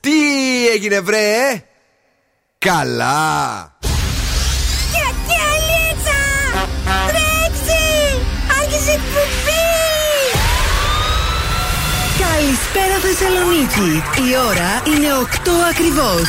Τι έγινε βρε? Καλά. Κακιαλίτσα, τρέξει, άρχισε εκπομπή. Καλησπέρα Θεσσαλονίκη. Η ώρα είναι 8 ακριβώς.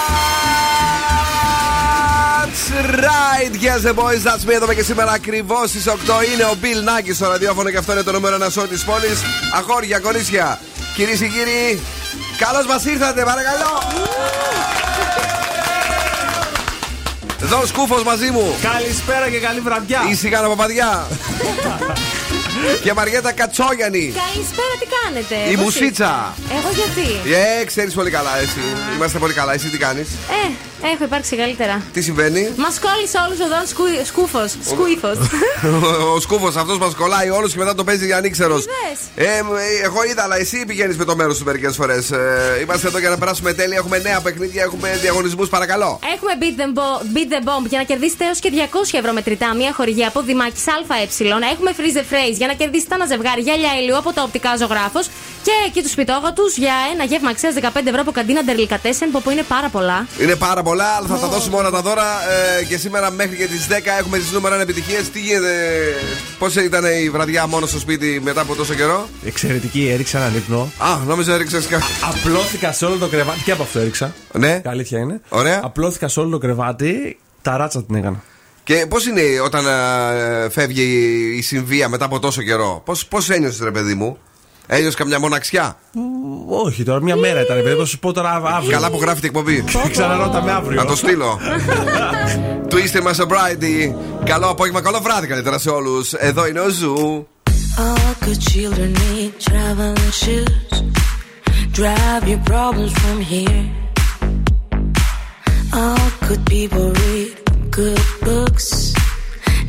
Right, yes the boys, that's me. Εδώ και σήμερα ακριβώς στις 8 είναι ο Bill Nakis στο ραδιόφωνο και αυτό είναι το νούμερο 1 σοου της πόλης. Αγόρια, κορίτσια, κυρίες και κύριοι, καλώς μας ήρθατε, παρακαλώ. Δον Σκούφος μαζί μου. Καλησπέρα και καλή βραδιά. Ήσυχα να παπαδιά. Και Μαριέτα Κατσόγιανη. Καλησπέρα, τι κάνετε? Η εγώ μουσίτσα. Εγώ γιατί? Ξέρεις πολύ καλά εσύ. Είμαστε πολύ καλά, εσύ τι κάνεις? Έχω υπάρξει καλύτερα. Τι συμβαίνει? Μας κόλλησε όλους ο Δον Σκούφος. Ο Σκούφος αυτός μας κολλάει όλους και μετά το παίζει για ανήξερος. Εγώ είδα, αλλά εσύ πηγαίνεις με το μέρος του μερικές φορές. Είμαστε εδώ για να περάσουμε τέλεια. Έχουμε νέα παιχνίδια, έχουμε διαγωνισμούς, παρακαλώ. Έχουμε Beat the Bomb για να κερδίσετε έως και 200 ευρώ μετρητά. Μια χορηγία από Δημάκης Α.Ε. Έχουμε Freeze the Phrase για να κερδίσετε ένα ζευγάρι γυαλιά ηλιού από τα Οπτικά Ζωγράφου. Και του σπιτόγατου για ένα γεύμα αξίας 15 ευρώ από Καντίνα Ντερλικατέσεν, που είναι πάρα πολλά. Είναι πάρα πολλά, αλλά θα τα δώσουμε όλα τα δώρα και σήμερα μέχρι και τις 10 έχουμε τις νούμερο 1 επιτυχίες. Τι γίνεται, πώς ήταν η βραδιά μόνο στο σπίτι μετά από τόσο καιρό? Εξαιρετική, έριξα έναν ύπνο. Α, νόμιζα έριξες κάτι. Απλώθηκα σε όλο το κρεβάτι. Και από αυτό έριξα. Ναι. Αλήθεια είναι. Ωραία. Απλώθηκα σε όλο το κρεβάτι, τα ράτσα την έκανα. Και πώς είναι όταν φεύγει η συμβία μετά από τόσο καιρό? Πώς ένιωσες, ρε παιδί μου? Ένιωσε καμιά μοναξιά? Όχι, τώρα μια μέρα ήταν. Επειδή θα σου πω τώρα αύριο. Καλά που γράφει την εκπομπή. Ξαναρώτα με αύριο. Να το στείλω. Twisted my sobriety. Καλό απόγευμα, καλό βράδυ καλύτερα σε όλους. Εδώ είναι ο Ζου.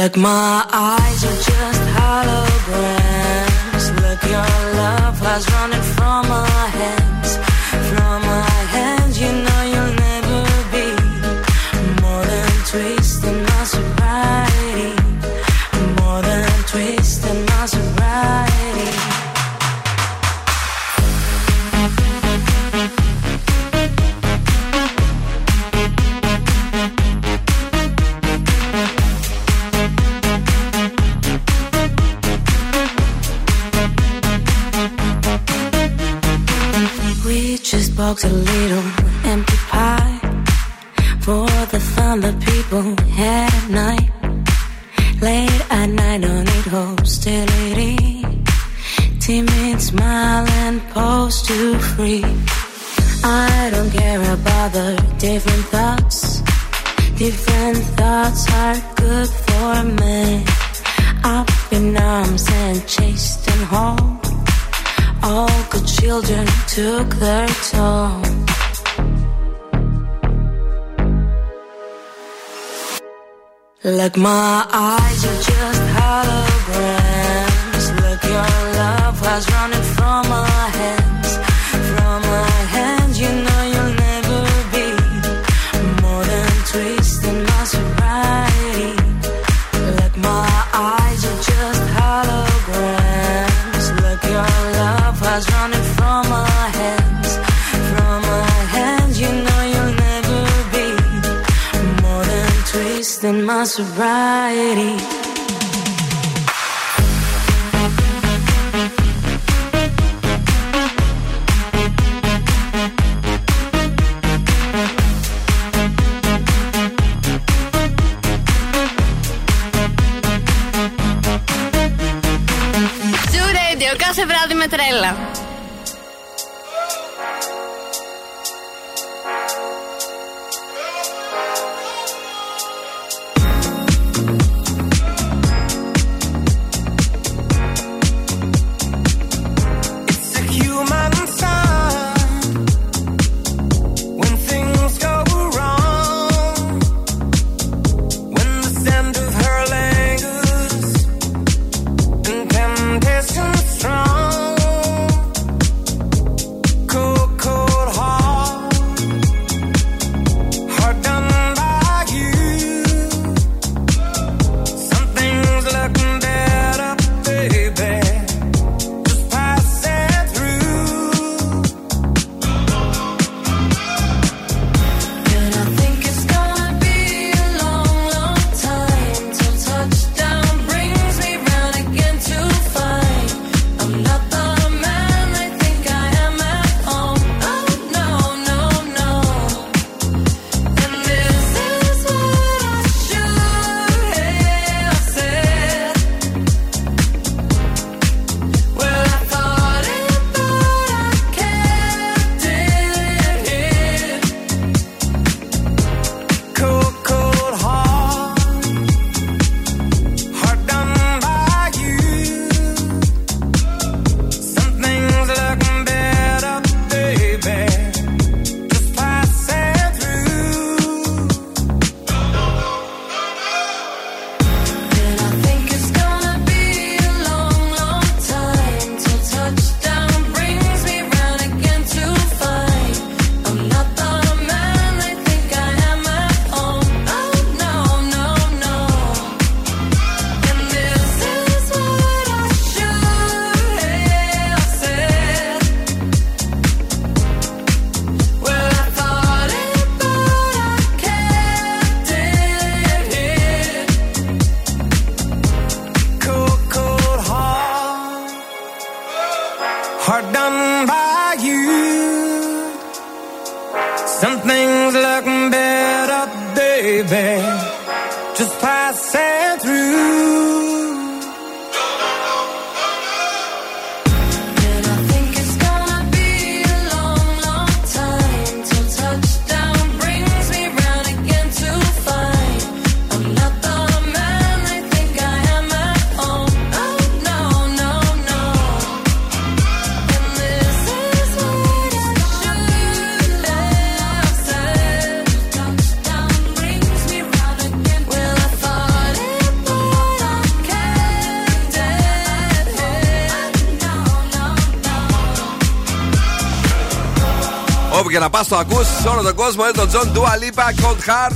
Like my eyes are just holograms. Look, your love has run it from my hands. From my hands, you know you'll never be more than twisting my sobriety. More than twisting my sobriety. Just box a little empty pie for the fun that people had at night. Late at night, don't need hostility. Timid smile and pose too free. I don't care about the different thoughts. Different thoughts are good for me. Up in arms and chased and home. All good children took their toll. Like my eyes are just holograms. Look, your love has run it from my hands. From my hands, you know you'll never be more than twisting my sobriety. Like my eyes are just holograms. Look, your love was running from my hands. From my hands, you know you'll never be more than twisting my sobriety. Some things look better, baby, just passing through. Όπου και να πας το ακούς σε όλο τον κόσμο. Είναι το John Dua Lipa, Cold Heart.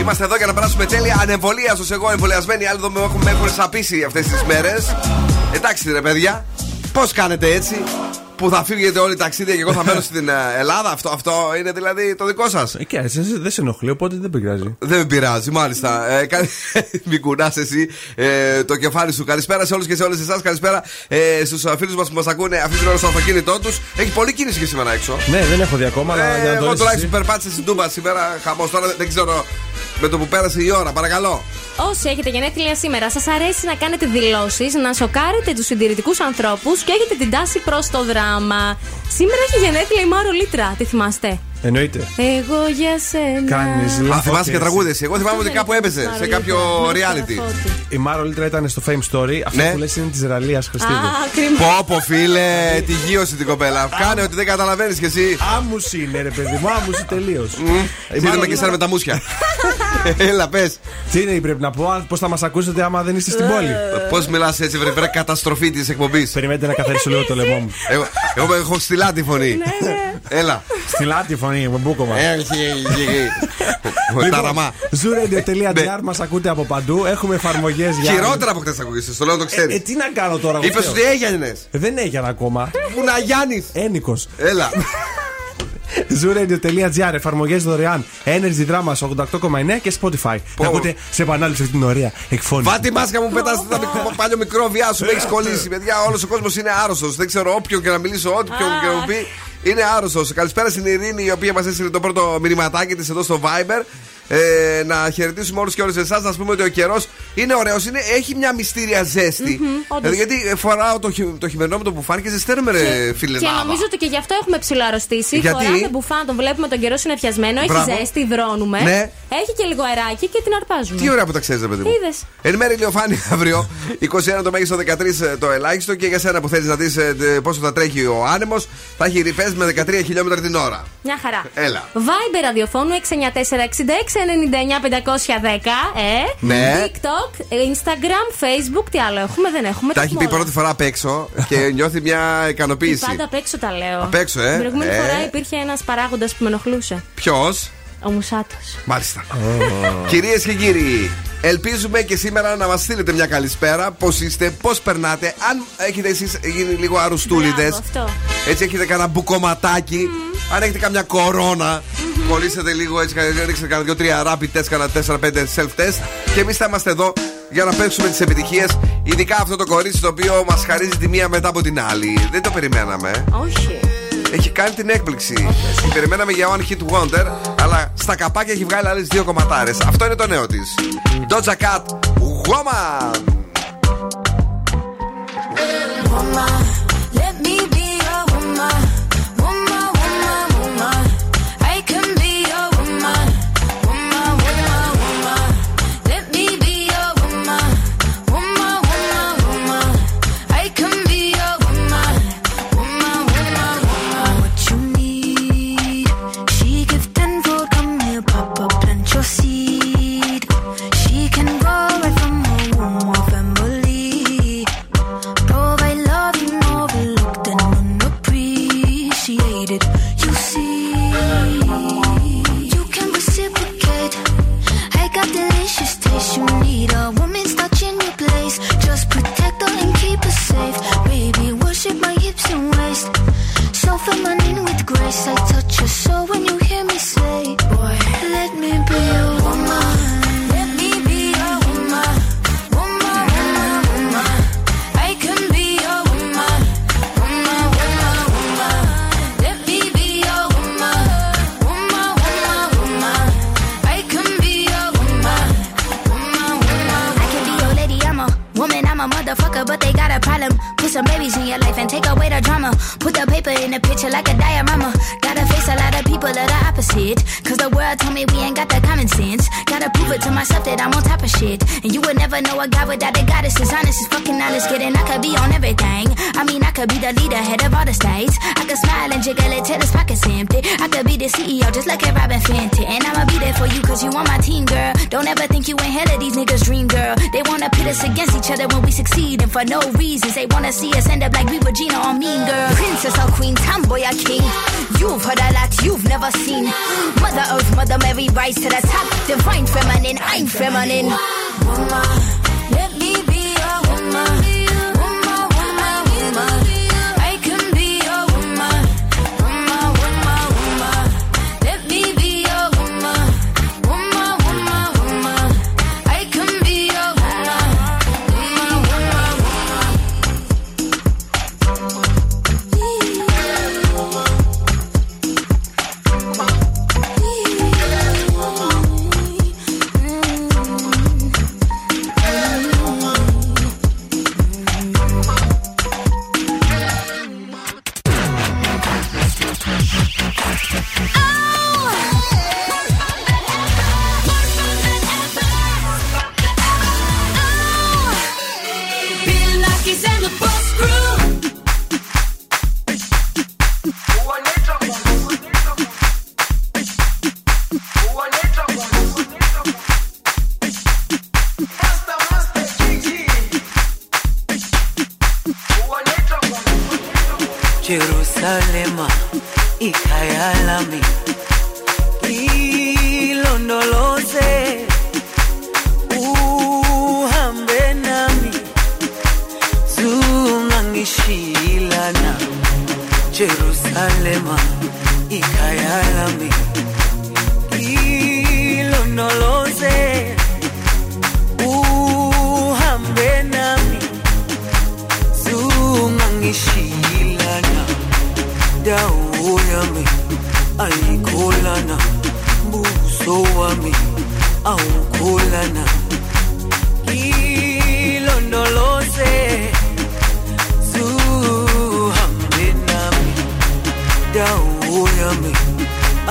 Είμαστε εδώ για να περάσουμε τέλεια. Ανεμβολίαστος εγώ, εμβολιασμένοι. Άλλοι εδώ με έχουν σαπίσει αυτές τις μέρες. Εντάξει ρε παιδιά, πώς κάνετε έτσι που θα φύγετε όλοι ταξίδια και εγώ θα μένω στην Ελλάδα? Αυτό είναι δηλαδή το δικό σας. Και εσύ δεν σε ενοχλεί, οπότε δεν πειράζει. Δεν πειράζει, μάλιστα. Μην κουνάς εσύ το κεφάλι σου. Καλησπέρα σε όλους και σε όλες εσάς. Καλησπέρα στους φίλους μας που μας ακούνε αυτή την ώρα στο αυτοκίνητό τους. Έχει πολλή κίνηση και σήμερα έξω. Ναι, δεν έχω δει ακόμα. Εγώ τουλάχιστον περπάτησα στην Τούμπα σήμερα. Χαμός τώρα, δεν ξέρω με το που πέρασε η ώρα, παρακαλώ. Όσοι έχετε γενέθλια σήμερα, σας αρέσει να κάνετε δηλώσεις, να σοκάρετε τους συντηρητικούς ανθρώπους και έχετε την τάση προς το δράμα. Σήμερα έχει γενέθλια η Μάρω Λύτρα, τη θυμάστε? Εννοείται. Εγώ για σένα. Κάνεις λάθος. Θυμάσαι και τραγούδες. Εγώ θυμάμαι ότι κάπου έπαιζε σε κάποιο reality. Η Μάρω Λύτρα ήταν στο Fame Story. Αυτό που λες είναι της Ραλλίας Χριστίδου. Πόπο φίλε, τη γύρωσε την κοπέλα. Κάνε ότι δεν καταλαβαίνεις κι εσύ. Άμουση είναι ρε παιδί μου, άμουση τελείως. Είδαμε και σαν με τα μουσια. Έλα, πες. Τι είναι, πρέπει να πω, πώς θα μας ακούσετε άμα δεν είστε στην πόλη? Πώς μιλάς έτσι, βρε καταστροφή της εκπομπής. Περιμένετε να καθαρίσω λίγο το λαιμό μου. Εγώ έχω στυλά τη φωνή. Έλα. Στυλά τη φωνή, με μπούκομα. Ταραμά. Zooradio.gr, μας ακούτε από παντού. Έχουμε εφαρμογές για. Χειρότερα από χτες ακούγεσαι, στο λέω να το ξέρεις. Τι να κάνω τώρα, βέβαια. Είπες ότι έγινες. Δεν έγινε ακόμα. Πού να Γιάννης. Ένικος. Έλα. Zooradio.gr, εφαρμογές δωρεάν. Energy Drama 88,9 και Spotify. Να ακούτε σε επανάληψη αυτή την ωραία εκφώνηση. Βάτη μάσκα μου, πετάς τα παλιό μικρόβια σου, με έχεις κολλήσει. Παιδιά, όλος ο κόσμος είναι άρρωστος. Δεν ξέρω όποιον και να μιλήσω, όποιον και να μου πει. Είναι άρρωστος. Καλησπέρα στην Ειρήνη, η οποία μας έστειλε το πρώτο μηνυματάκι της εδώ στο Viber. Να χαιρετήσουμε όλους και όλες εσάς. Να πούμε ότι ο καιρός είναι ωραίος. Έχει μια μυστήρια ζέστη. Γιατί φοράω το χειμερινό μου το μπουφάν και ζεσταίνομαι, ρε φίλε. Και νομίζω ότι και γι' αυτό έχουμε ψηλοαρρωστήσει. Φοράμε μπουφάν, τον βλέπουμε, τον καιρό συνεφιασμένο. Έχει ζέστη, υδρώνουμε. Έχει και λίγο αεράκι και την αρπάζουμε. Τι ωραία που τα ξέρεις, ρε παιδί μου. Εν μέρει ηλιοφάνεια αύριο. 21 το μέγιστο, 13 το ελάχιστο. Και για σένα που θέλεις να δεις πόσο θα τρέχει ο άνεμος, θα έχει ρηπές με 13 χιλιόμετρα την ώρα. Μια χαρά. Viber ραδιοφώνου 69466. 99-510. Ναι. TikTok, Instagram, Facebook. Τι άλλο έχουμε, δεν έχουμε. Τα έχει πει πρώτη φορά απ' έξω και νιώθει μια ικανοποίηση. Πάντα απ' έξω τα λέω. Απ' έξω, Την προηγούμενη φορά υπήρχε ένας παράγοντας που με ενοχλούσε. Ποιος? Ο Μουσάτος. Μάλιστα. Κυρίες και κύριοι, ελπίζουμε και σήμερα να μας στείλετε μια καλησπέρα. Πώς είστε, πώς περνάτε, αν έχετε εσείς γίνει λίγο αρρωστούλιδες. Έτσι έχετε κανένα μπουκωματάκι. Αν έχετε καμιά κορώνα, κολλήσετε λίγο έτσι, ρίξτε κανένα 2-3 rapid test, κανένα 4-5 self-test. Και εμείς θα είμαστε εδώ για να παίξουμε τις επιτυχίες. Ειδικά αυτό το κορίτσι το οποίο μας χαρίζει τη μία μετά από την άλλη. Δεν το περιμέναμε. Όχι. Έχει κάνει την έκπληξη. Την περιμέναμε για One Hit Wonder, αλλά στα καπάκια έχει βγάλει άλλες δύο κομματάρες. Αυτό είναι το νέο της. Doja Cat, Woman. More. paper in a picture like a diorama. Gotta face a lot of people that are opposite, cause the world told me we ain't got that common sense. Gotta prove it to myself that I'm on top of shit. And you would never know a guy without a goddess. As honest as fucking honest, kidding, I could be on everything. I mean, I could be the leader, head of all the states. I could smile and jiggle it till his pockets empty. I could be the CEO, just like at Robin Fenty. And I'ma be there for you, cause you on my team, girl. Don't ever think you ain't hell of these niggas' dream, girl. They wanna pit us against each other when we succeed, and for no reasons. They wanna see us end up like we were Gina or Mean Girl. Princess or queen, tomboy or king. You've heard a lot, you've never seen. Mother Earth, Mother Mary, rise to the top. Divine feminine, I'm feminine. Woman. Let me be a woman, woman, woman, woman. I can be a woman, woman, woman, woman. Let me be a woman, woman, woman, woman. I can be a woman, woman, woman, woman. Jerusalema, ikayalami, ilondoloze, uhambe nami, zungangishilana. Jerusalema, ikayalami, ilondoloze, uhambe nami, zungangishilana. Dawo yami ayikolana, buso wami awukolana, ilondoloze zuhambe nami. Dawo yami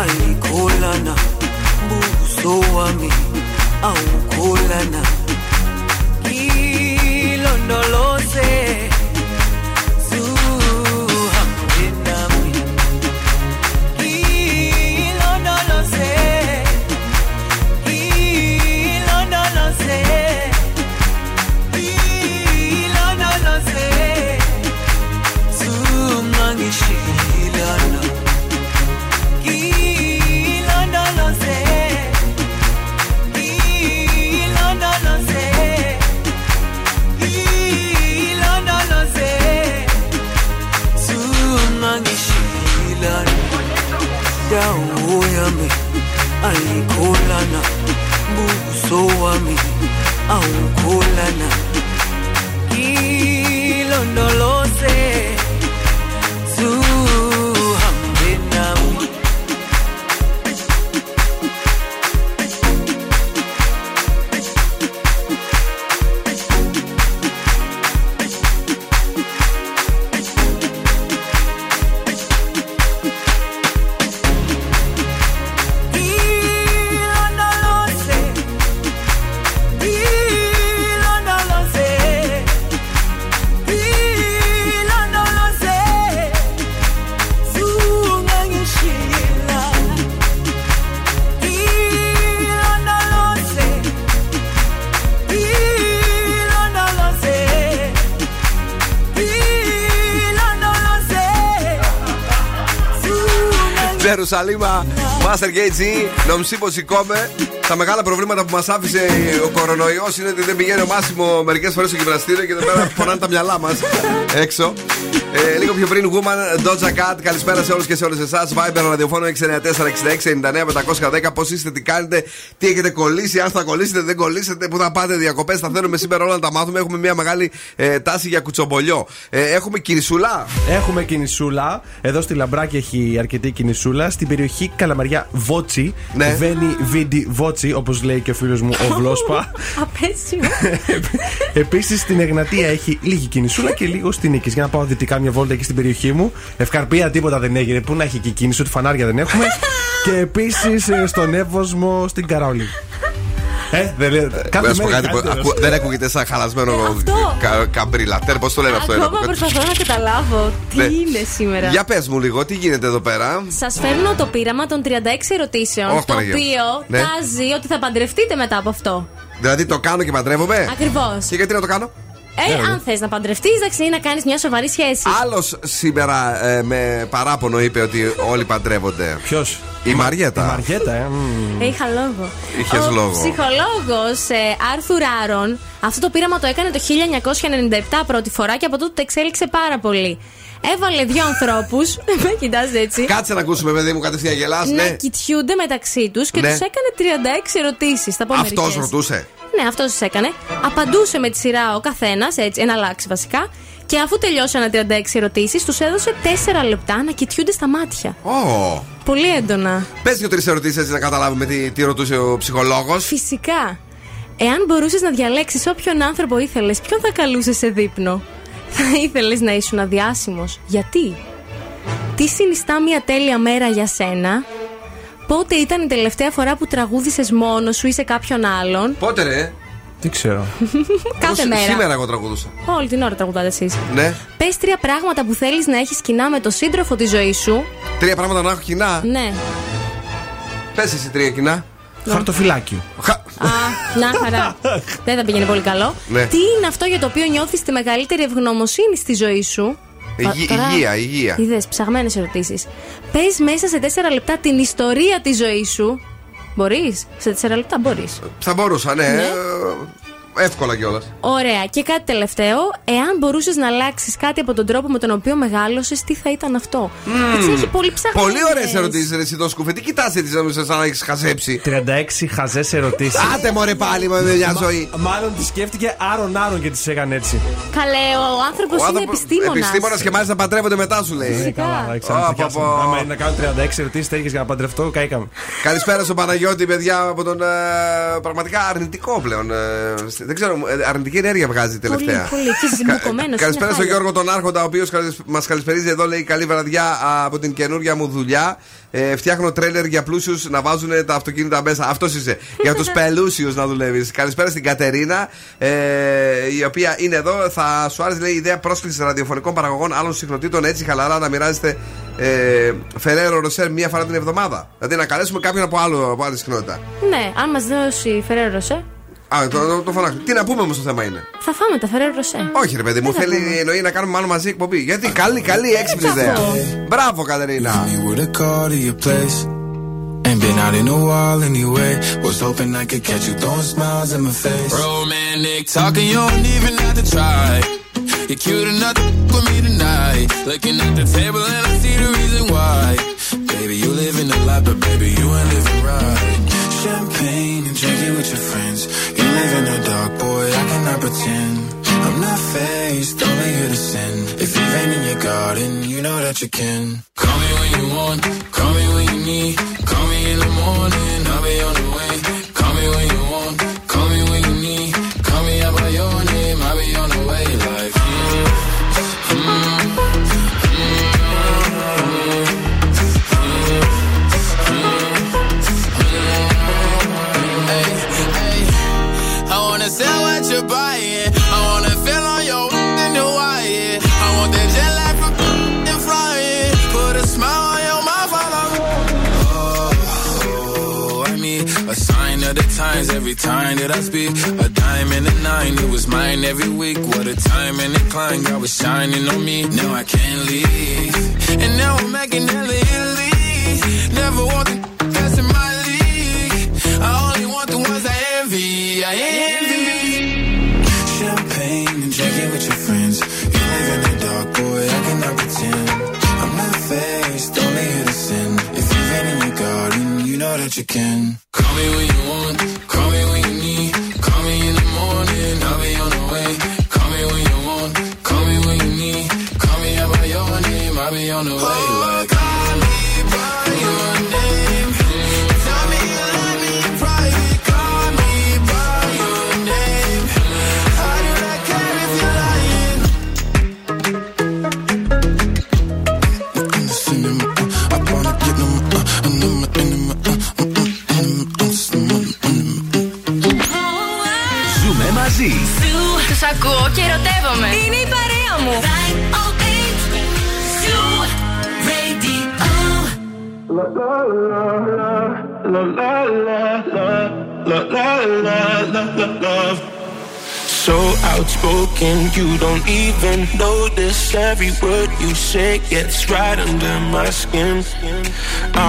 ayikolana, buso wami awukolana, ilondoloze. Alikolana, buso wami, aukolana, ilondoloze, zuhambe nami. Σαλίμα, Master KG, νομίζει πως σηκώμε. Τα μεγάλα προβλήματα που μας άφησε ο κορονοϊός είναι ότι δεν πηγαίνει ο Μάσιμο μερικές φορές στο γυμναστήριο και δεν πονάνε τα μυαλά μας έξω. Λίγο πιο πριν, Woman, Doja Cat, καλησπέρα σε όλους και σε όλες εσάς. Viber, ραδιοφώνο 694-6699-510. Πώς είστε, τι κάνετε, τι έχετε κολλήσει, αν θα κολλήσετε, δεν κολλήσετε, πού θα πάτε διακοπές. Θα θέλουμε σήμερα όλα να τα μάθουμε. Έχουμε μια μεγάλη τάση για κουτσομπολιό. Έχουμε κινησούλα. Έχουμε κινησούλα. Εδώ στη Λαμπράκη έχει αρκετή κινησούλα. Στην περιοχή Καλαμαριά Βότσι, Βένι Βίντι Βότσι. Κότσι, όπως λέει και ο φίλος μου ο Βλόσπα. Απέσιο. Επίσης στην Εγνατία έχει λίγη κινησούλα και λίγο στην Νίκη. Για να πάω δυτικά μια βόλτα εκεί στην περιοχή μου. Ευκαρπία τίποτα δεν έγινε. Πού να έχει και κίνηση, ότι φανάρια δεν έχουμε. Και επίσης στον Εύωσμο στην Καραολή. Δεν ακούγεται σαν χαλασμένο καμπριλατέρ. Πώς το λένε αυτό? Ακόμα προσπαθώ να καταλάβω τι είναι σήμερα. Για πες μου λίγο, τι γίνεται εδώ πέρα. Σας φέρνω το πείραμα των 36 ερωτήσεων. Το οποίο τάζει ότι θα παντρευτείτε μετά από αυτό. Δηλαδή το κάνω και παντρεύομαι. Ακριβώς. Και γιατί να το κάνω? Αν θες να παντρευτείς, εντάξει, ή να κάνεις μια σοβαρή σχέση. Άλλος σήμερα με παράπονο είπε ότι όλοι παντρεύονται. Ποιος? Η Μαριέτα. Η Μαριέτα, είχα λόγο. Είχες λόγο. Ο ψυχολόγος Άρθουρ Άρον αυτό το πείραμα το έκανε το 1997 πρώτη φορά και από τότε το εξέλιξε πάρα πολύ. Έβαλε δύο ανθρώπους. Με κοιτάς έτσι. Κάτσε να ακούσουμε, παιδί μου, κατευθείαν γελάς. Ναι, κοιτιούνται μεταξύ τους και τους έκανε 36 ερωτήσεις. Αυτός ρωτούσε. Ναι, αυτός τους έκανε. Απαντούσε με τη σειρά ο καθένας, έτσι, ένα αλλάξει βασικά. Και αφού τελειώσαν 36 ερωτήσεις, τους έδωσε 4 λεπτά να κοιτιούνται στα μάτια. Oh. Πολύ έντονα. Πες 2-3 ερωτήσεις έτσι να καταλάβουμε τι ρωτούσε ο ψυχολόγος. Φυσικά. Εάν μπορούσες να διαλέξεις όποιον άνθρωπο ήθελες, ποιον θα καλούσες σε δείπνο? Θα ήθελες να ήσουν αδιάσημος? Γιατί? Τι συνιστά μια τέλεια μέρα για σένα? Πότε ήταν η τελευταία φορά που τραγούδησες μόνος σου ή σε κάποιον άλλον? Πότε ρε? Δεν ξέρω. Κάθε μέρα. Σήμερα εγώ τραγουδούσα. Όλη την ώρα τραγουδάτε εσείς. Ναι. Πες 3 πράγματα που θέλεις να έχεις κοινά με το σύντροφο της ζωής σου. 3 πράγματα να έχω κοινά? Ναι. Πες εσύ 3 κοινά. Χαρτοφυλάκι. Α, να χαρά. Δεν θα πήγαινε πολύ καλό. Ναι. Τι είναι αυτό για το οποίο νιώθεις τη μεγαλύτερη ευγνωμοσύνη στη ζωή σου? Υγεία. Είδες, ψαγμένες ερωτήσεις. Πες μέσα σε 4 λεπτά την ιστορία της ζωής σου. Μπορείς, σε 4 λεπτά μπορείς. Θα μπορούσα, ναι. Εύκολα κιόλας. Ωραία, και κάτι τελευταίο. Εάν μπορούσες να αλλάξεις κάτι από τον τρόπο με τον οποίο μεγάλωσες, τι θα ήταν αυτό? Έτσι έχει πολύ ψάχνει. Πολύ ωραίες ερωτήσεις, ρε Δον Σκούφε. Τι κοιτάσαι τις ερωτήσεις σαν να έχεις χαζέψει? 36 χαζές ερωτήσεις. Άντε μωρέ πάλι με μια ζωή. Μάλλον τις σκέφτηκε άρον-άρον και τις έκανε έτσι. Καλέ, ο άνθρωπος είναι επιστήμονας. Επιστήμονας και μάλιστα παντρεύονται μετά, σου λέει. Φυσικά. Άμα να κάνω 36 ερωτήσεις τέτοιες για να παντρευτώ, κάηκαμε. Καλησπέρα στον Παναγιώτη, παιδιά, από τον πραγματικά αρνητικό πλέον. Δεν ξέρω, αρνητική ενέργεια βγάζει τελευταία. Πολύ, και συμπλοκωμένο. Καλησπέρα στον Γιώργο τον Άρχοντα, ο οποίος μας καλησπερίζει εδώ. Λέει καλή βραδιά από την καινούργια μου δουλειά. Φτιάχνω τρέλερ για πλούσιους να βάζουν τα αυτοκίνητα μέσα. Αυτό είσαι. Για τους πελούσιους να δουλεύεις. Καλησπέρα στην Κατερίνα, η οποία είναι εδώ. Θα σου άρεσε, λέει, η ιδέα πρόσκληση ραδιοφωνικών παραγωγών άλλων συχνοτήτων, έτσι χαλαρά να μοιράζεστε Φεραίρο Ροσέρ μία φορά την εβδομάδα. Δηλαδή να καλέσουμε κάποιον από άλλη συχνότητα. Ναι, αν μας δώσει Φεραίρο Ροσέρ. Α, το φωνάξω. Τι να πούμε όμως, το θέμα είναι. Θα φάμε τα Φεραίρο Ροσέ. Όχι, ρε παιδί μου, εννοεί να κάνουμε μάλλον μαζί εκπομπή. Γιατί καλή, έξυπνη ιδέα. Μπράβο, Κατερίνα. Champagne and drinking with your friends. You live in the dark, boy, I cannot pretend. I'm not faced, only here to sin. If you've been in your garden, you know that you can. Call me when you want, call me when you need. Call me in the morning, I'll be on the way. Call me when you want, call me when you need. Call me out by your name, I'll be on the way. Like, sell what you're buying. I wanna feel on your in Hawaii. I want that jet lag from and flying. Put a smile on your mouth while I'm I mean, a sign of the times every time that I speak. A dime and a nine, it was mine every week. What a time and a climb, God was shining on me. Now I can't leave, and now I'm making hella Italy. Never want the that's in my league. I only want the ones I envy. I envy. Boy, I cannot pretend. I'm not faced, only here to sin. If you've been in your garden, you know that you can. Call me when you want, call me when you need. Call me in the morning, I'll be on the way. Call me when you want, call me when you need. Call me out by your name, I'll be on the way. Like, call me by your name. Tell me you love me in private. ακούω και ερωτεύομαι. Είναι η παρέα μου. So outspoken, you don't even notice. Every word you say gets right under my skin.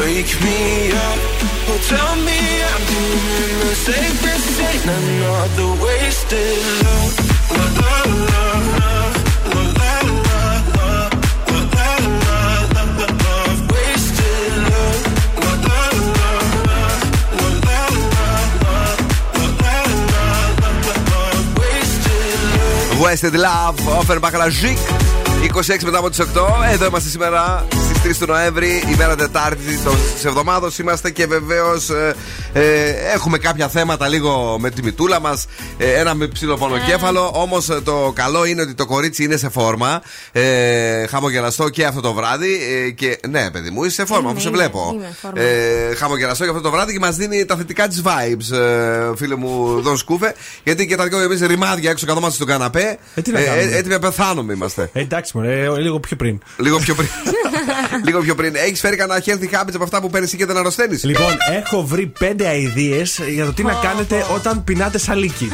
Wake me up, oh tell me I'm doing the safest thing. Another wasted love. La la la la, la la la la, la la la la la la. Wasted love. La la la la, la la la la, la la la la la. Wasted love. Wasted love. Όφερ Μπαχαλαζίκ, 26 μετά από τις 8. Εδώ είμαστε σήμερα στις 3 του Νοέμβρη, ημέρα Τετάρτη της εβδομάδος. Είμαστε και βεβαίως έχουμε κάποια θέματα λίγο με τη μητούλα μας. Ένα με ψηλό πονοκέφαλο. Όμως το καλό είναι ότι το κορίτσι είναι σε φόρμα. Χαμογελαστό και αυτό το βράδυ. Και ναι, παιδί μου, είσαι σε φόρμα, όπως σε βλέπω. Χαμογελαστό και αυτό το βράδυ και μας δίνει τα θετικά της vibes, φίλε μου Δον Σκούφε. Γιατί και τα δυο εμείς ρημάδια έξω καθόμαστε στον καναπέ. Έτοιμοι να πεθάνουμε είμαστε. Εντάξει, λίγο πιο πριν. Έχεις φέρει κανένα healthy habits από αυτά που παίρνεις και δεν αρρωσταίνεις? Λοιπόν, έχω βρει 5 αηδίες για το τι να κάνετε όταν πεινάτε σαλίκι.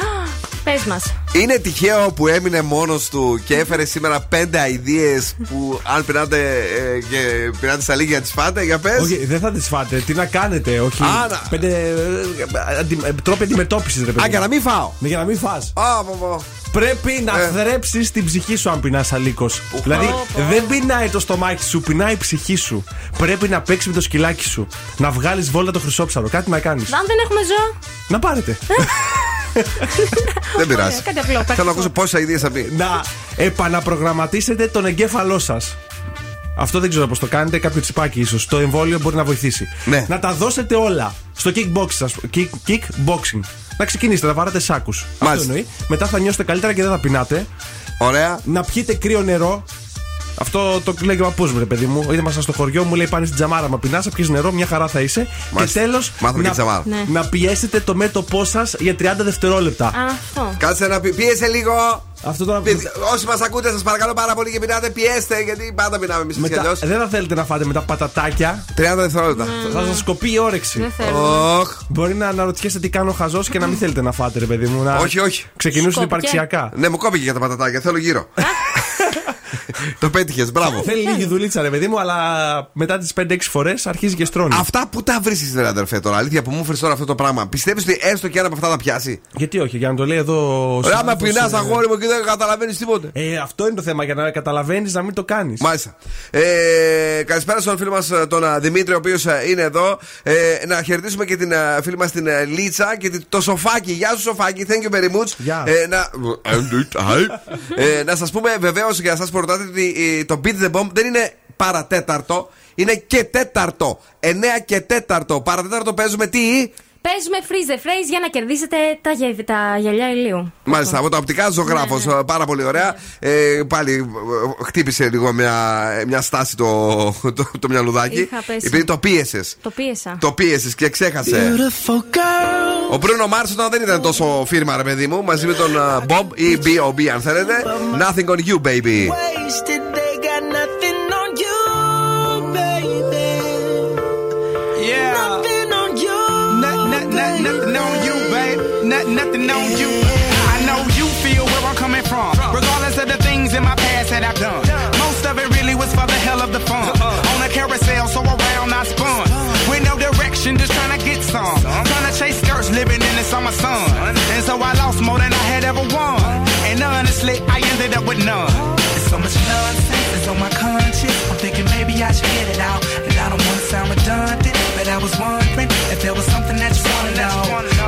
Πες μας. Είναι τυχαίο που έμεινε μόνος του και έφερε σήμερα 5 αηδίες που αν πεινάτε και πεινάτε σαλίκι να τις φάτε, για πες. Όχι, δεν θα τις φάτε, τι να κάνετε, όχι. Τρόποι αντιμετώπισης, ρε παιδί. Α, για να μην φάω. Για να μην φας. Πρέπει να θρέψεις την ψυχή σου αν πεινάς σαλίκος. Δηλαδή, δεν πεινάει το στομάχι σου, πεινάει η ψυχή σου. Πρέπει να παίξεις με το σκυλάκι σου. Να βγάλεις βόλτα το χρυσόψαρο, κάτι να κάνεις. Αν δεν έχουμε ζώα, να πάρετε. Δεν πειράζει. Θέλω να ακούσω πόσα ιδέες θα πει. Να επαναπρογραμματίσετε τον εγκέφαλό σας. Αυτό δεν ξέρω πώς το κάνετε. Κάποιο τσιπάκι ίσως. Το εμβόλιο μπορεί να βοηθήσει. Ναι. Να τα δώσετε όλα στο kickboxing. Να ξεκινήσετε, να βάρατε σάκους. Αυτό εννοεί. Μετά θα νιώσετε καλύτερα και δεν θα πεινάτε. Ωραία. Να πιείτε κρύο νερό. Αυτό το λέει και ο παππούς μου, ρε παιδί μου. Ήμασταν στο χωριό μου, λέει πάνε στην τζαμάρα. Μα πεινάς, πιεις νερό, μια χαρά θα είσαι. Μάλιστα. Και τέλος, να πιέσετε το μέτωπό σας για 30 δευτερόλεπτα. Αυτό. Κάτσε να πιέσαι λίγο. Αυτό τώρα... Όσοι μας ακούτε, σας παρακαλώ πάρα πολύ και πεινάτε, πιέστε. Γιατί πάντα πεινάμε εμείς έτσι κι αλλιώς. Δεν θα θέλετε να φάτε με τα πατατάκια. 30 δευτερόλεπτα. Θα σας κοπεί η όρεξη. Μπορεί να αναρωτιέστε τι κάνω χαζός και να μην θέλετε να φάτε, ρε παιδί μου. Όχι, όχι. Ξεκινούσαν υπαρξιακά. Ναι, μου κόπηκε για τα πατατάκια, θέλω γύρω. Το πέτυχες, μπράβο. Θέλει λίγη δουλίτσα, ρε παιδί μου, αλλά μετά τις 5-6 φορές αρχίζει και στρώνει. Αυτά που τα βρίσκεις, ρε αδερφέ, τώρα. Αλήθεια που μου φέρεις τώρα αυτό το πράγμα. Πιστεύεις ότι έστω και ένα από αυτά θα πιάσει? Γιατί όχι, για να το λέει εδώ. Ωραία, άμα πεινάς, αγόρι μου, και δεν καταλαβαίνεις τίποτα. Αυτό είναι το θέμα, για να καταλαβαίνεις να μην το κάνεις. Μάλιστα. Καλησπέρα στον φίλο μας τον Δημήτρη, ο οποίος είναι εδώ. Να χαιρετήσουμε και την φίλη μας την Λίτσα και το Σοφάκι. Γεια σου, Σοφάκι, thank you very much. Να σας πούμε βεβαίως για εσάς που ρωτάτε ότι το Beat the Bomb δεν είναι παρατέταρτο, είναι και τέταρτο. 9 και τέταρτο. Παρατέταρτο παίζουμε τι? Παίζουμε freeze the phrase για να κερδίσετε τα γυαλιά ηλίου. Μάλιστα, από τα οπτικά ζωγράφος. Ναι, ναι. Πάρα πολύ ωραία. Ναι. Πάλι χτύπησε λίγο μια στάση το μυαλουδάκι. Επειδή το πίεσες. Το πίεσες και ξέχασε. Ο Bruno Mars όταν δεν ήταν τόσο φίρμα, ρε παιδί μου, μαζί με τον Bob ή B.O.B. αν θέλετε. Nothing on you, baby. Nothing on you, babe. Nothing on you. I know you feel where I'm coming from. Regardless of the things in my past that I've done. Most of it really was for the hell of the fun. On a carousel, so around I spun. With no direction, just trying to get some. Trying to chase skirts, living in the summer sun. And so I lost more than I had ever won. And honestly, I ended up with none. There's so much nonsense that's on my conscience. I'm thinking maybe I should get it out. And I don't want to sound redundant. But I was wondering if there was something that you wanna know.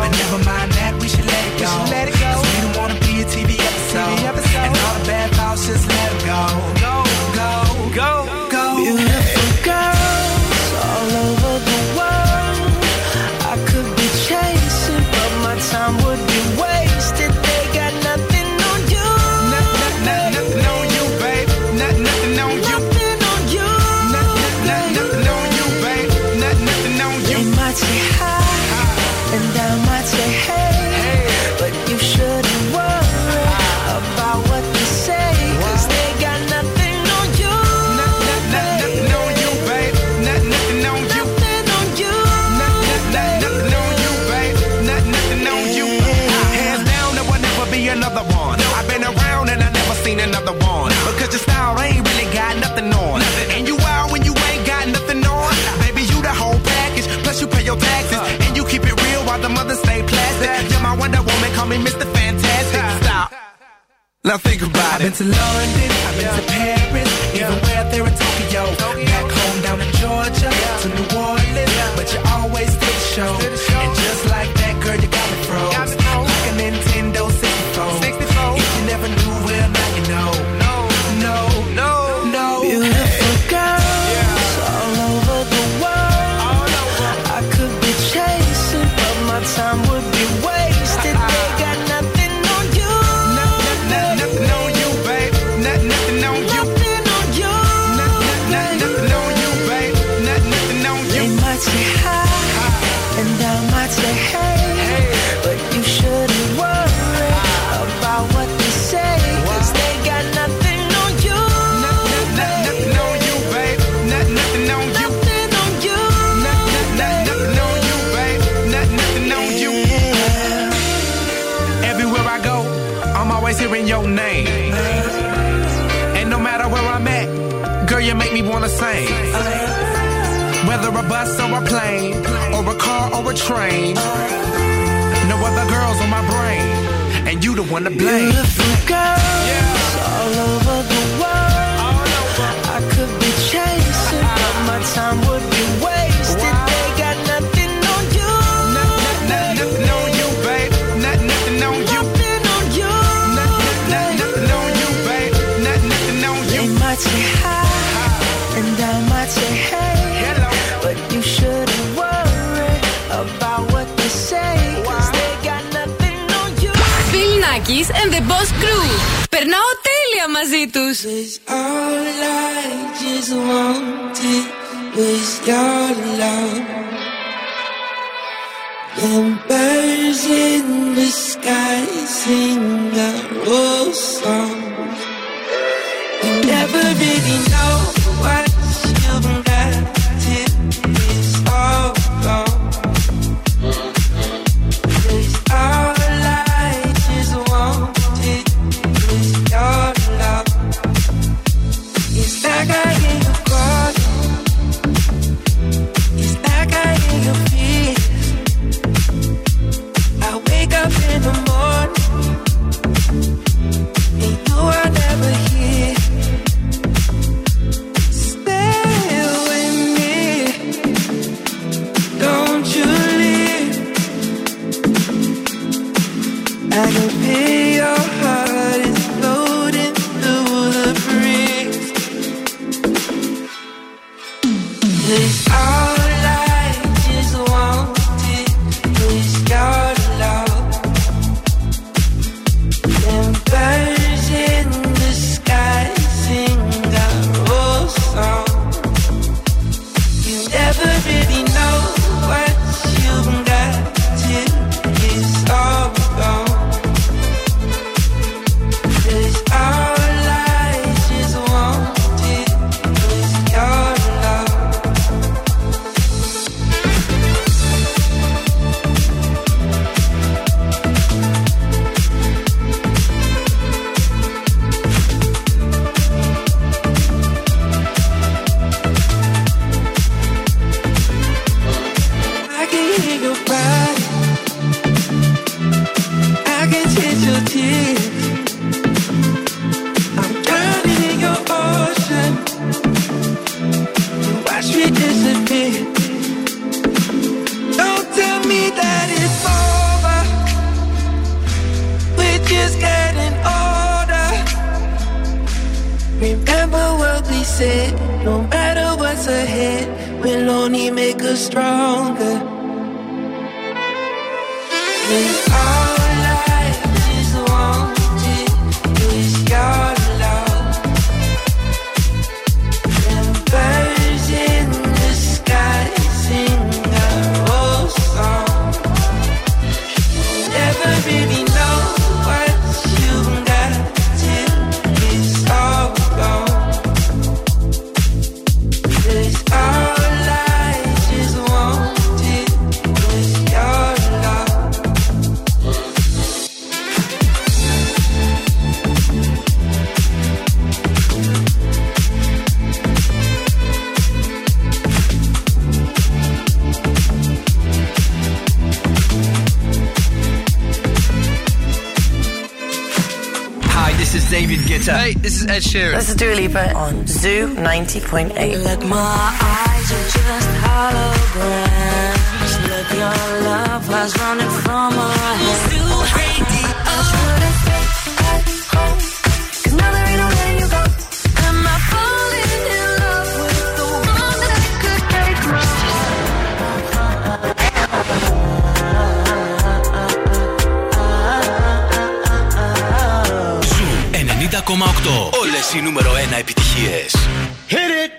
But never mind that, we should let it go. Cause we don't wanna be a TV episode. And all the bad thoughts, just let it go. Go, go, go, go. Beautiful girls all over the world. I could be chasing, but my time would be wasted. They got nothing on you. Nothing on you, babe. Nothing on you. Nothing on you. Nothing on you, babe. Nothing on you. They might say hi, and I might say hey, but you shouldn't worry about what they say, 'cause they got nothing on you. Nothing on you, babe. Nothing on you. Nothing on you. Nothing on you, babe. Nothing on you. Hands down, there will never be another one. I've been around and I've never seen another one. Because your style ain't really got nothing on. And you wild when you ain't got nothing on. Baby, you the whole package. Plus you pay your taxes. And you keep it real while the mothers stay plastic. You're my Wonder Woman, call me Mr. Fantastic. Stop. Now think about it. I've been to London, I've been to Paris. Even where they're in Tokyo. Back home down in Georgia, to New Orleans. But you always did the show. And just like that, girl, you got me froze. Like a Nintendo 64. If you never knew, well, now you know. No. Beautiful girls all over the world. I could be chasing, but my time would be wasted. They got nothing on you. Nothing on you, babe. Nothing on you. Nothing on you. Nothing on you, babe. Nothing on you. They might say hi, and I might say hey, but you shouldn't worry about what they say, 'cause they got nothing on you. Nothing on you, babe. Nothing on you. Nothing on you. Nothing on you, babe. Nothing on you. Everywhere I go, I'm always hearing your name. And no matter where I'm at, girl, you make me wanna sing. Whether a bus or a plane, or a car or a train, no other girls on my brain, and you the one to blame. Beautiful girls all over the world. I could be chasing, but my time would be wasted. They got nothing on you. Nothing on you, babe. Nothing on you. Nothing on you. Nothing on you, babe. Nothing on you. They might say hi, and I might say hey. Hello. But you shouldn't worry about what they say, 'cause they got nothing on you. Bill Nakis and the Boss Crew. Περνάω τέλεια μαζί τους. All I just wanted was your love. And birds in the sky sing the old song. You never really know what you've got. It's all gone. 'Cause all I just wanted was your love. It's like I hear you calling. It's like I hear your fears. I wake up in the morning and you are never here. I can feel your heart is floating through the breeze. 'Cause all I just wanted was sit. No matter what's ahead, we'll only make us stronger. And all life is wanted is your love. And birds in the sky sing our old song. You'll never really know what you've got till it's all gone. David Guetta. Hey, this is Ed Sheeran. This is Dua Lipa on Zoo 90.8. Like my eyes are just holograms. Like your love has running from my head. Zoo Radio. I should've stayed at home, 'cause now there ain't no letting you go. Am I falling in love with the one that could take my heart? Όλες οι νούμερο 1 επιτυχίες. Hit it!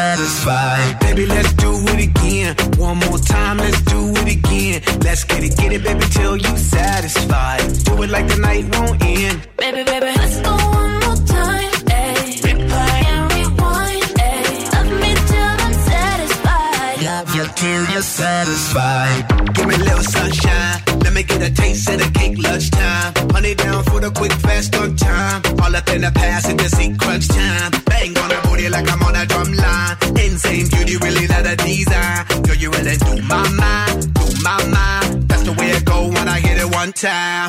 Satisfied. Baby, let's do it again. One more time, let's do it again. Let's get it, baby, till you satisfied. Do it like the night won't end. Baby, baby, let's go one more time. Ayy, replay and rewind. Ayy, love me till I'm satisfied. Love you till you're satisfied. Give me a little sunshine. Let me get a taste of the cake lunchtime. Honey down for the quick, fast on time. All up in the past, in the sequence time. Bang on a booty like I'm on a drum line. Insane beauty, really not a design. Girl, you really do my mind, do my mind. That's the way it go when I hit it one time.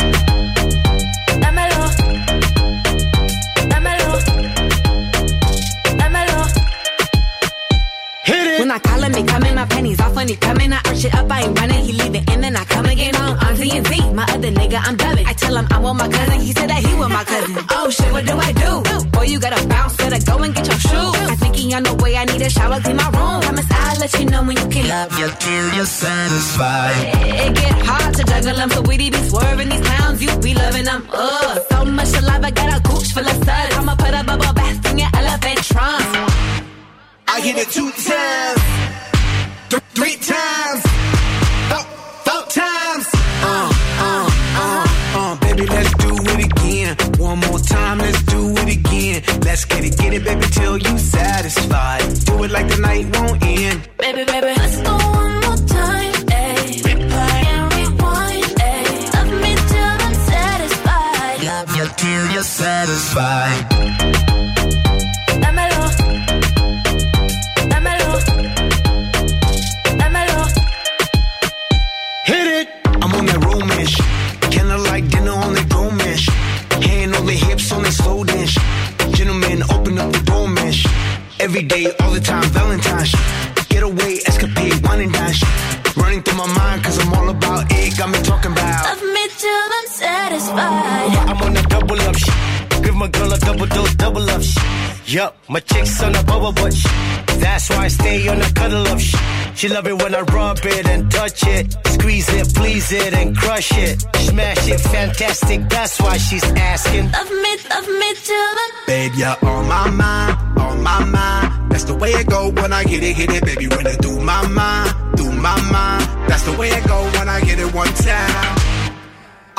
Dámelo, dámelo, dámelo. Hit it. When I call him, he come in my panties off when he coming. I arch it up, I ain't running, he leaving, and then I come again on TNT. My other nigga, I'm dubbing. I tell him I want my cousin, he said that he want my cousin. Oh shit, what do I do? Boy, you gotta bounce, better go and get your shoes. I think he on the way, I need a shower, clean my room. Promise I'll let you know when you can. Love you till you're satisfied. It get hard to juggle them, so we be swerving these clowns, you be loving them. Ugh, so much alive, I got a gooch full of suds. I'ma put a bubble bath in your elephant trunk. I hit it two times, three times, four times. Baby, let's do it again. One more time, let's do it again. Let's get it, baby, till you satisfied. Do it like the night won't end. Baby, baby, let's go one more time. Ayy, replay and rewind. Ayy, love me till I'm satisfied. Love you till you're satisfied. Gentlemen, open up the door, man. Every day, all the time, Valentine's. Get away, escapade, wine and dash. Running through my mind, 'cause I'm all about it. Got me talking about love me till I'm satisfied. I'm on a double up, give my girl a double dose, double up. Yup, my chick's on a bubble butt. That's why I stay on a cuddle up. She love it when I rub it and touch it. Squeeze it, please it, and crush it. Smash it, fantastic, that's why she's asking. Love me till I'm... Babe, you're on my mind, on my mind. That's the way it go when I hit it, baby. Run it through my mind, through my mind. That's the way it go when I hit it one time.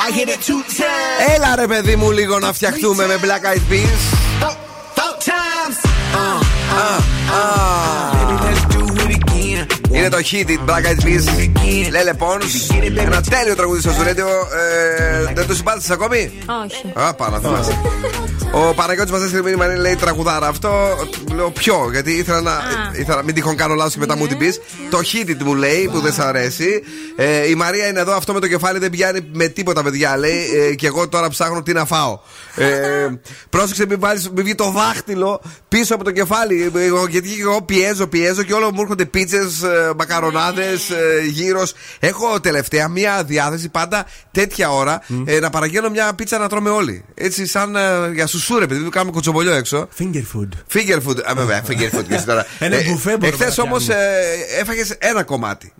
I hit it two times. Έλα ρε παιδί μου λίγο να φτιαχτούμε με Black Eyed Peas. Four times. το hit it, Black Eyed Peas, Lele Pons. Ένα τέλειο τραγούδι στο Ζούραντιο. Δεν το συμπάθησες ακόμη? Όχι. Α, πάρα θυμάσαι. Ο Παναγιώτης μας έστειλε μήνυμα, λέει τραγουδάρα αυτό. Λέω ποιο, γιατί ήθελα να μην τυχόν κάνω λάθος και μετά μου την πεις. Το hit it μου λέει που δεν σ' αρέσει. Η Μαρία είναι εδώ, αυτό με το κεφάλι δεν πιάνει με τίποτα, παιδιά, λέει. Και εγώ τώρα ψάχνω τι να φάω. Πρόσεξε, μην βγει το δάχτυλο πίσω από το κεφάλι. Γιατί εγώ πιέζω και όλο μου έρχονται πίτσες, μακαρονάδες, γύρος. Έχω τελευταία μία διάθεση πάντα τέτοια ώρα να παραγγέλνω μια πίτσα να τρώμε όλοι. Έτσι, σαν για σουσούρε, επειδή κάνουμε κοτσομπολιό έξω. Finger food. Βέβαια, finger food και εσύ τώρα. Ένα μπουφέ μπορεί. Εχθές όμως έφαγες ένα κομμάτι.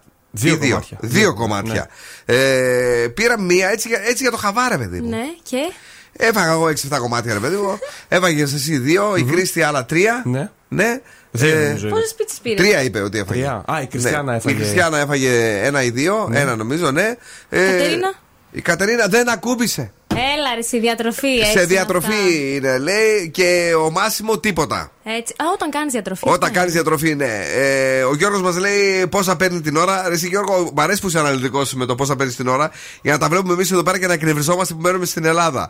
Δύο κομμάτια. Ναι. Πήρα μία έτσι για το χαβάρα, παιδί μου. Ναι, και. Έφαγα εγώ 6-7 κομμάτια, ρε παιδί μου. Έφαγες εσύ 2, η Κρίστη άλλα 3. Ναι. Πόσες πίτσες πήρε? 3 είπε ότι έφαγε. Α, η Κριστιάνα έφαγε. Η Κριστιάνα έφαγε 1 ή 2. Ναι. Ένα νομίζω, ναι. Η Κατερίνα δεν ακούμπησε. Έλα ρε, σε διατροφή. Σε διατροφή είναι, λέει, και ο Μάσιμο τίποτα. Έτσι. Α, όταν κάνεις διατροφή. Ναι. Ο Γιώργος μας λέει πόσα παίρνει την ώρα. Ρε εσύ Γιώργο, μ' αρέσει που είσαι αναλυτικός με το πόσα παίρνει την ώρα, για να τα βλέπουμε εμείς εδώ πέρα και να εκνευρισόμαστε που μένουμε στην Ελλάδα.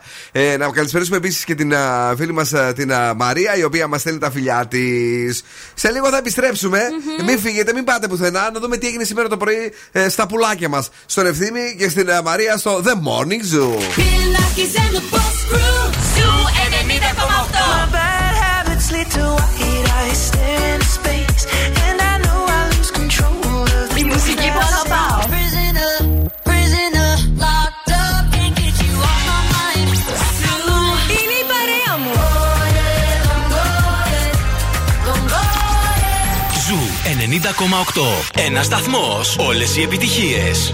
Να καλησπερίσουμε επίσης και την φίλη μας την Μαρία, η οποία μας στέλνει τα φιλιά της. Σε λίγο θα επιστρέψουμε. Μην φύγετε, μην πάτε πουθενά. Να δούμε τι έγινε σήμερα το πρωί στα πουλάκια μας. Στον Ευθύμη και στην Μαρία στο The Morning Zoo. Bill Nakis and the Boss Crew. Zoo 90.8. Lead to white, I stay in space, and I know I lose control of the music. Prisoner, prisoner, locked up, can't get you off my mind. Dili pare amor. Ζου 90,8. Ένας σταθμός, όλες οι επιτυχίες.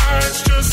nights just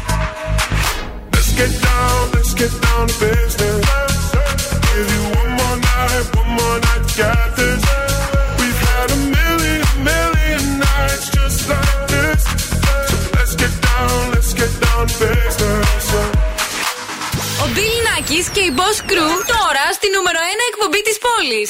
Let's get down to business. Give you one more night to get this. We've had a million nights just like this. So let's get down to business. Ο Bill Nakis και η Boss Crew τώρα στη νούμερο 1 εκπομπή της πόλης.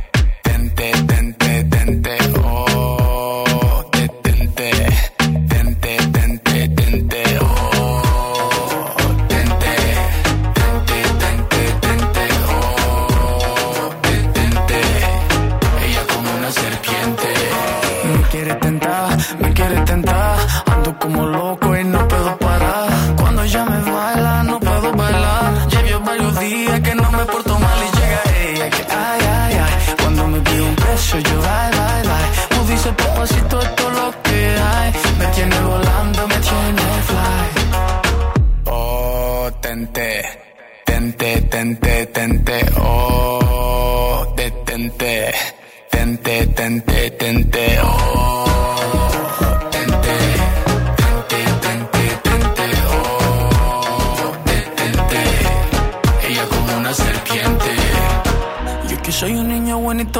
tente, tente, tente. Oh, te tente, tente, tente, tente. Oh, tente, tente, tente, tente. Oh, te tente. Ella como una serpiente. Me quiere tentar, me quiere tentar. Ando como loco y no puedo parar. Cuando ella me baila, no puedo bailar. Ya vio varios días que no me porto mal y llega ella que ay, ay, ay. Cuando me pide un beso yo bye, bye, bye. Tú dices papacito esto es lo que hay. Me tiene volando, me tiene fly. Oh, tente, tente, tente, tente. Oh, detente. Tente, tente, tente, oh. Tente, tente, tente, tente, oh. Detente. Ella como una serpiente. Yo que soy un niño bonito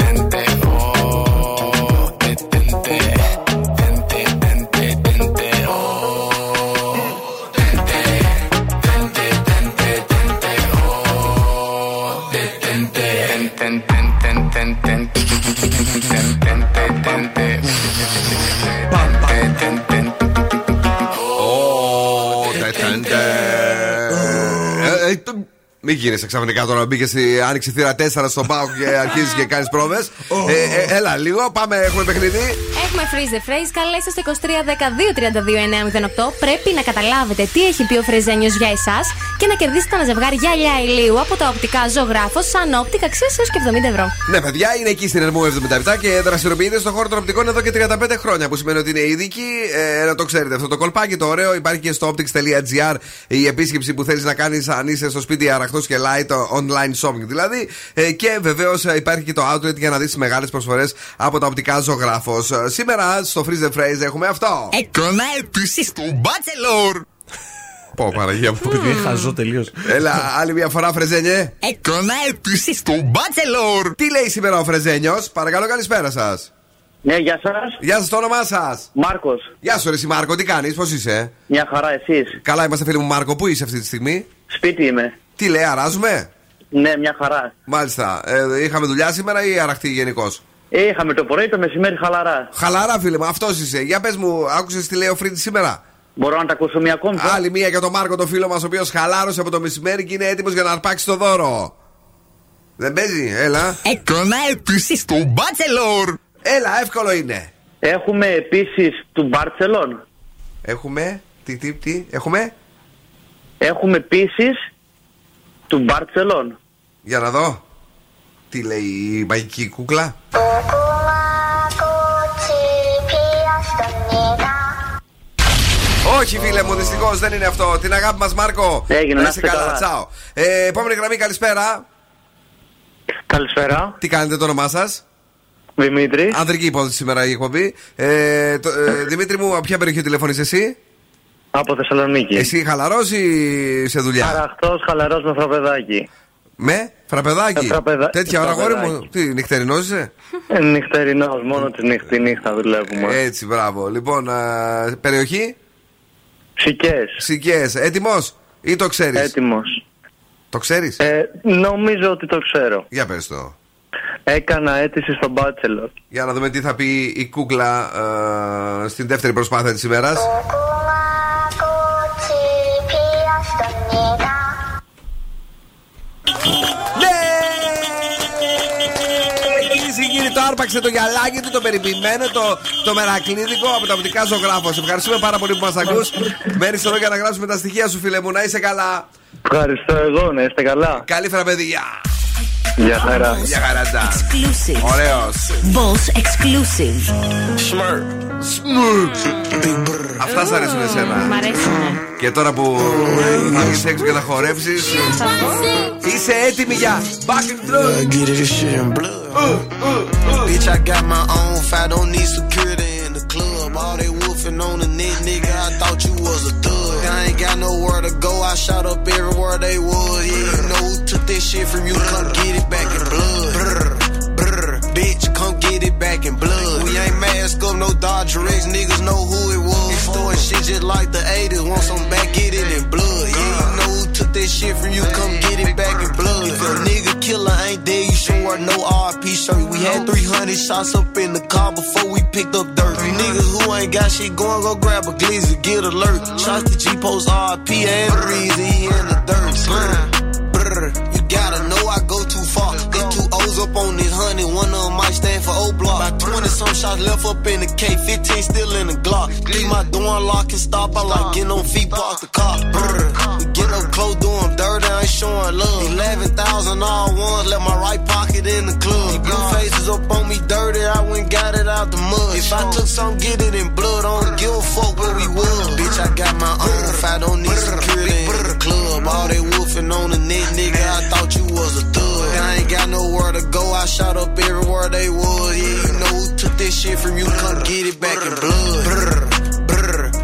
tente. Oh, te tente, tente, tente, tente. Oh, tente, tente, tente, tente. Oh, te tente, tente, tente, tente, tente, tente, tente, tente. Μην γύρισε ξαφνικά τώρα, μπήκες, άνοιξε θύρα 4 στον ΠΑΟΚ και αρχίζεις και κάνεις πρόβες. Έλα λίγο, πάμε, έχουμε παιχνίδι. Έχουμε freeze the phrase, καλέστε στο 2310 232 908. Πρέπει να καταλάβετε τι έχει πει ο Φρεζένιος για εσάς και να κερδίσετε ένα ζευγάρι γυαλιά ηλίου από τα οπτικά ζωγράφο, σαν όπτικα αξίας έως και 70€. Ναι, παιδιά, είναι εκεί στην Ερμού 77 και δραστηριοποιείται στον χώρο των οπτικών εδώ και 35 χρόνια. Που σημαίνει ότι είναι ειδική, να το ξέρετε αυτό το κολπάκι, το ωραίο. Υπάρχει και στο optics.gr η επίσκεψη που θέλεις να κάνεις αν είσαι στο σπίτι αραχτό. Και light online shopping δηλαδή. Και βεβαίως υπάρχει και το outlet για να δεις μεγάλες προσφορές από τα οπτικά ζωγράφος. Σήμερα στο Freeze the Phrase έχουμε αυτό. Έκανα επίσης του Bachelor. Πω Μαραγία μου. Επειδή χαζό τελείως. Έλα άλλη μια φορά Φρεζένιε. Έκανα επίσης του Bachelor. Τι λέει σήμερα ο Φρεζένιος? Παρακαλώ, καλησπέρα σας. Ναι, γεια σας. Γεια σας, το όνομά σας? Μάρκος. Γεια σου ρε εσύ Μάρκο, τι κάνεις, πώς είσαι? Μια χαρά, εσείς? Καλά είμαστε φίλοι μου Μάρκο, πού είσαι αυτή τη στιγμή? Σπίτι είμαι. Τι λέει, αράζουμε? Ναι, μια χαρά. Μάλιστα. Είχαμε δουλειά σήμερα ή αραχτή γενικώς? Είχαμε το πρωί, το μεσημέρι χαλαρά. Χαλαρά, φίλε μου, αυτός είσαι. Για πες μου, άκουσες τι λέει ο Φρίτης σήμερα? Μπορώ να τα ακούσω μια ακόμη? Άλλη μία για τον Μάρκο, τον φίλο μας, ο οποίος χαλάρωσε από το μεσημέρι και είναι έτοιμος για να αρπάξει το δώρο. Δεν παίζει, έλα. Έκανα επίσης του Μπάτσελορ. Έλα, εύκολο είναι. Έχουμε επίσης του Μπάρτσελον. Έχουμε. Τι, έχουμε. Έχουμε επίσης του Μπαρτσελών. Για να δω τι λέει η μαγική κούκλα. Όχι φίλε μου, δυστυχώς δεν είναι αυτό. Την αγάπη μας Μάρκο. Έγινε, να είσαι καλά. Τσάω. Επόμενη γραμμή, καλησπέρα. Καλησπέρα. Τι κάνετε, το όνομά σας? Δημήτρη. Ανδρική υπόθεση σήμερα η εκπομπή. Δημήτρη μου, από ποια περιοχή τηλεφωνείς εσύ? Από Θεσσαλονίκη. Εσύ χαλαρός ή σε δουλειά? Χαρακτός, χαλαρός με φραπεδάκι. Με φραπεδάκι? Τέτοια ώρα γόρι μου. Τι, νυχτερινός είσαι? Νυχτερινός, μόνο τη νύχτα δουλεύουμε. Έτσι, μπράβο. Λοιπόν, περιοχή? Σικές. Έτοιμος ή το ξέρεις? Έτοιμος. Το ξέρεις? Νομίζω ότι το ξέρω. Για πες το. Έκανα αίτηση στον Μπάτσελο. Για να δούμε τι θα πει η κούκλα στην δεύτερη προσπάθεια της ημέρας. Το άρπαξε το γυαλάκι του, το περιποιημένο, το μερακλίδικο από τα οπτικά ζωγράφο. Ευχαριστούμε πάρα πολύ που μας ακούς. Μένεις εδώ για να γράψουμε τα στοιχεία σου, φίλε μου. Να είσαι καλά. Ευχαριστώ εγώ, να είστε καλά. Καλή φραπεδιά. Γεια χαρά. Γεια χαρά. Ωραίος. Boss exclusive. Αυτά σ' αρέσουν εσένα. Μ' αρέσουν. Και τώρα που θα έχεις έξω και θα χορέψεις, είσαι έτοιμη για Back in Blood. Bitch, I got my own fight, don't need security in the club. All they woofing on the neck, nigga, I thought you was a thug. I ain't got nowhere to go, I shot up everywhere they was. Yeah, you know who took that shit from you, come get it back in blood. Bitch, come get it back in blood. We ain't mask up, no Dodger X, niggas know who it was. It's throwing shit just like the 80s, want some back, get it in blood. Yeah, you know who took that shit from you, come get it back in blood. If a nigga killer ain't dead, you should wear no RP shirt. We had 300 shots up in the car before we picked up dirt. Niggas who ain't got shit going, go grab a glizzy, get alert. Shots to G-Post, RP, and the reason he in the dirt. You gotta know I go too far. Up on this 100, one of them might stand for O-Block. About 20 some shots left up in the K, 15 still in the Glock. Leave my door unlocked and stop, I like getting on feet, park the car. We get up close, do them dirty, I ain't showing love. 11,000 all ones, left my right pocket in the club. Blue faces up on me dirty, I went got it out the mud. If I took some, get it in blood, I don't give a fuck where we was. Bitch, I got my own, if I don't need security in the club. All they woofing on the net, nigga, I thought you was a thug. I ain't got nowhere to go, I shot up everywhere they was. Yeah, you know who took this shit from you, come get it back in blood.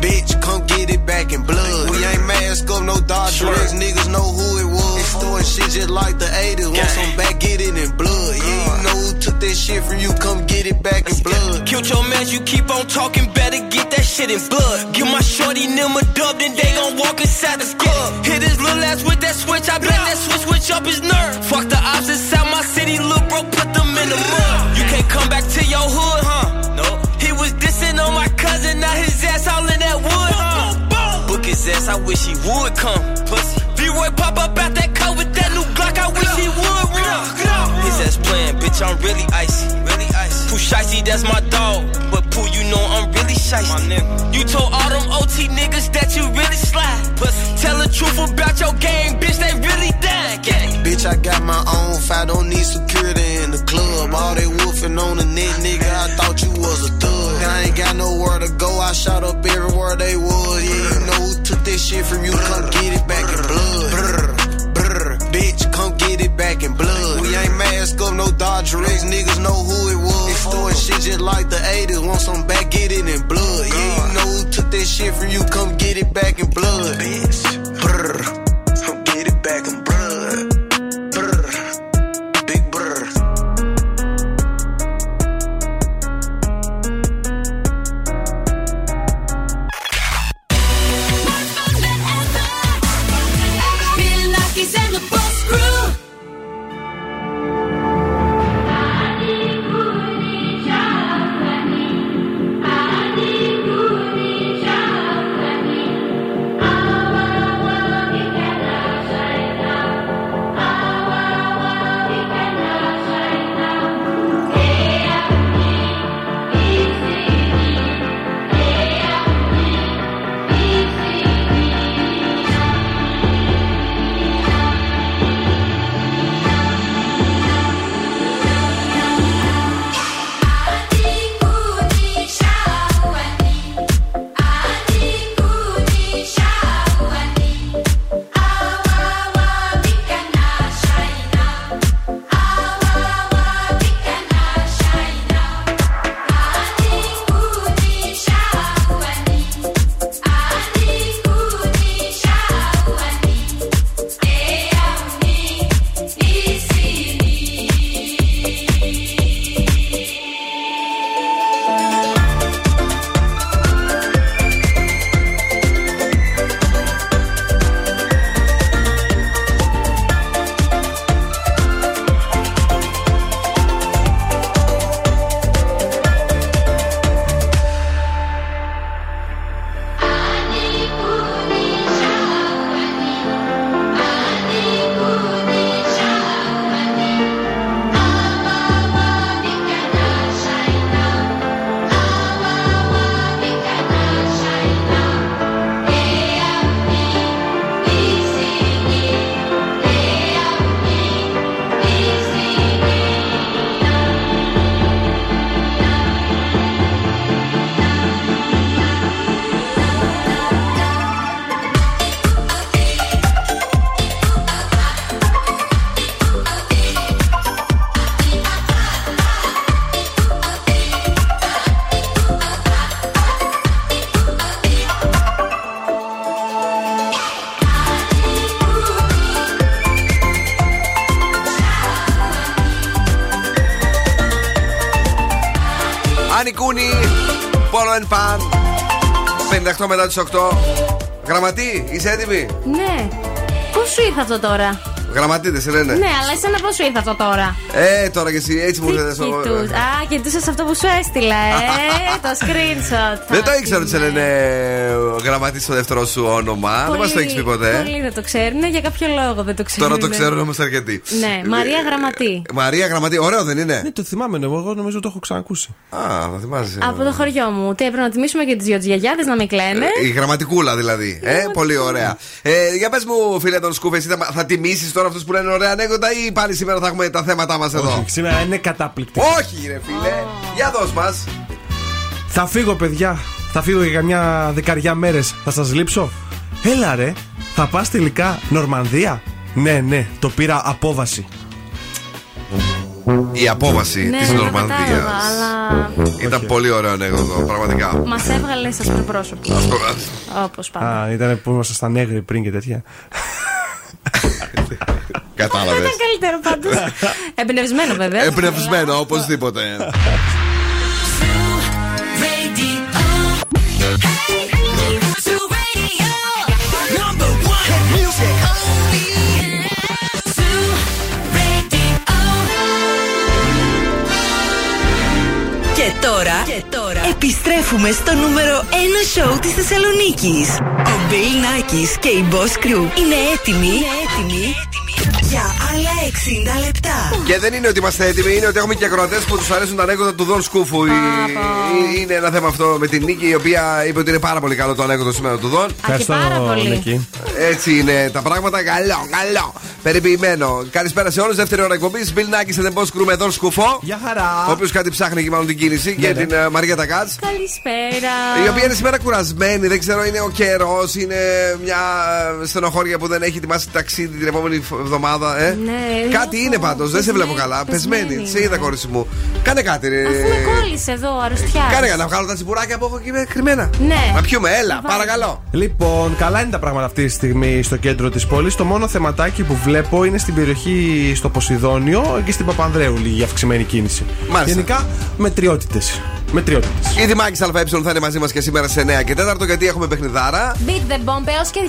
Bitch, come get it back in blood. We ain't mask up, no Dodger X, niggas know who it was. It's throwing shit just like the 80s, want some back, get it in blood. Yeah, you know who took this shit from you, come get it back in blood. Killed your man, you keep on talking, better get that shit in blood. Give my shorty them a dub, then they gon' walk inside the club. Hit his little ass with that switch, I bet that switch up his nerve. Fuck the ops inside my city, little bro, put them in the mud. You can't come back to your hood, huh? Nope. He was dissing on my cousin, now his ass all in that wood, huh? Book his ass, I wish he would come. Pussy. D-Roy pop up out that car with that new Glock, I wish he would run. His ass playing, bitch, I'm really icy. Pooh Shicey, that's my dog. But Pooh, you know I'm really shicey. You told all them OT niggas that you really slide. Pussy. Tell the truth about your game, bitch, they really dying. Bitch, I got my own fight, don't need security in the club. All they woofing on the net, nigga, I thought you was a thug. I ain't got nowhere to go, I shot up everywhere they was. Yeah, you know who took this shit from you, come get it back in blood. Bitch, come get it back in blood. We ain't mask up, no Dodger X, niggas know who it was. It's throwing shit just like the 80s, want some back, get it in blood. Yeah, you know who took this shit from you, come get it back in blood. Bitch, come get it back in blood. Άνι Κούνι, Πόλο εν Παν. 58 μετά τις 8. Γραμματή, είσαι έτοιμη? Ναι. Πώς σου ήρθε αυτό τώρα? Γραμματίτες λένε. Ναι, αλλά εσένα πώς σου ήρθε αυτό τώρα? Τώρα και εσύ έτσι μου ήρθε αυτό. Α, κοιτούσες αυτό που σου έστειλα, το screenshot. Δεν το ήξερα ότι σε λένε γραμματής στο δεύτερο σου όνομα. Δεν μας το έχεις πει ποτέ. Πολλοί δεν το ξέρουν, για κάποιο λόγο δεν το ξέρουν. Τώρα το ξέρουν όμως αρκετοί. Ναι, Μαρία Γραμματή. Μαρία Γραμματή, ωραίο δεν είναι? Ναι, το θυμάμαι, εγώ νομίζω το έχω ξανακούσει. Α, το θυμάσαι. Από το χωριό μου. Τι έπρεπε να τιμήσουμε και τις δυο γιαγιάδες να μην κλαίνε. Η γραμματικούλα δηλαδή. Πολύ ωραία. Για πες μου, φίλε Δον Σκούφε, θα τιμήσεις τώρα αυτούς που λένε ωραία ανέκδοτα ή πάλι σήμερα θα έχουμε τα θέματα μας εδώ? Όχι, σήμερα είναι καταπληκτικό. Όχι ρε φίλε, για δώσ' μας. Θα φύγω παιδιά, θα φύγω για καμιά 10 μέρες, θα σας λείψω. Έλα ρε, θα πας τελικά Νορμανδία? Ναι, το πήρα απόβαση. Η απόβαση της Νορμανδίας. Αλλά... ήταν πολύ ωραίο ανέκδοτο, πραγματικά. Μας έβγαλε σας προπρόσωποι. Όπως πάντα. Α, ήταν που ήμασταν στα νέγρη πριν και τέτοια. Κατάλαβες. Ήταν καλύτερο πάντως. Εμπνευσμένο βέβαια. Εμπνευσμένο οπωσδήποτε. Και τώρα επιστρέφουμε στο νούμερο 1 show της Θεσσαλονίκης. Ο Bill Nakis και η Boss Crew είναι έτοιμοι για άλλα 60 λεπτά. Και δεν είναι ότι είμαστε έτοιμοι, είναι ότι έχουμε και ακροατές που τους αρέσουν τα ανέκδοτα του Δον Σκούφου. Είναι ένα θέμα αυτό με την Νίκη, η οποία είπε ότι είναι πάρα πολύ καλό το ανέκδοτο σήμερα του Δον. Ευχαριστώ Νίκη. Έτσι είναι τα πράγματα, καλό. Περιποιημένο. Καλησπέρα σε όλους. Δεύτερη ώρα εκπομπής. Bill Nakis και The Boss Crew με Δον Σκούφο. Γεια χαρά. Ο οποίος κάτι ψάχνει και μάλλον την κίνηση. Και την Μαριέτα Κάτς. Καλησπέρα. Η οποία είναι σήμερα κουρασμένη. Δεν ξέρω, είναι ο καιρός. Είναι μια στενοχώρια που δεν έχει ετοιμάσει ταξίδι την επόμενη εβδομάδα. Ναι, κάτι είναι πάντως. Δεν σε βλέπω καλά. Πεσμένη. Σε είδα, κόρηση μου. Κάνε κάτι. Αφού με κόλλησε εδώ, αρρωστιά. Κάνε κάτι. Να βγάλω τα τσιμπουράκια που έχω και κρυμμένα. Να πιούμε. Έλα, παρακαλώ. Λοιπόν, καλά είναι τα πράγματα αυτή τη στιγμή στο κέντρο της πόλης. Το μόνο θεματάκι που βλέπω είναι στην περιοχή στο Ποσειδόνιο και στην Παπανδρέου λίγη αυξημένη κίνηση. Μάλιστα. Γενικά μετριότητες. Η Δημάκης Α.Ε. θα είναι μαζί μας και σήμερα σε 9 και 4 γιατί έχουμε παιχνιδάρα. Beat the bomb έως και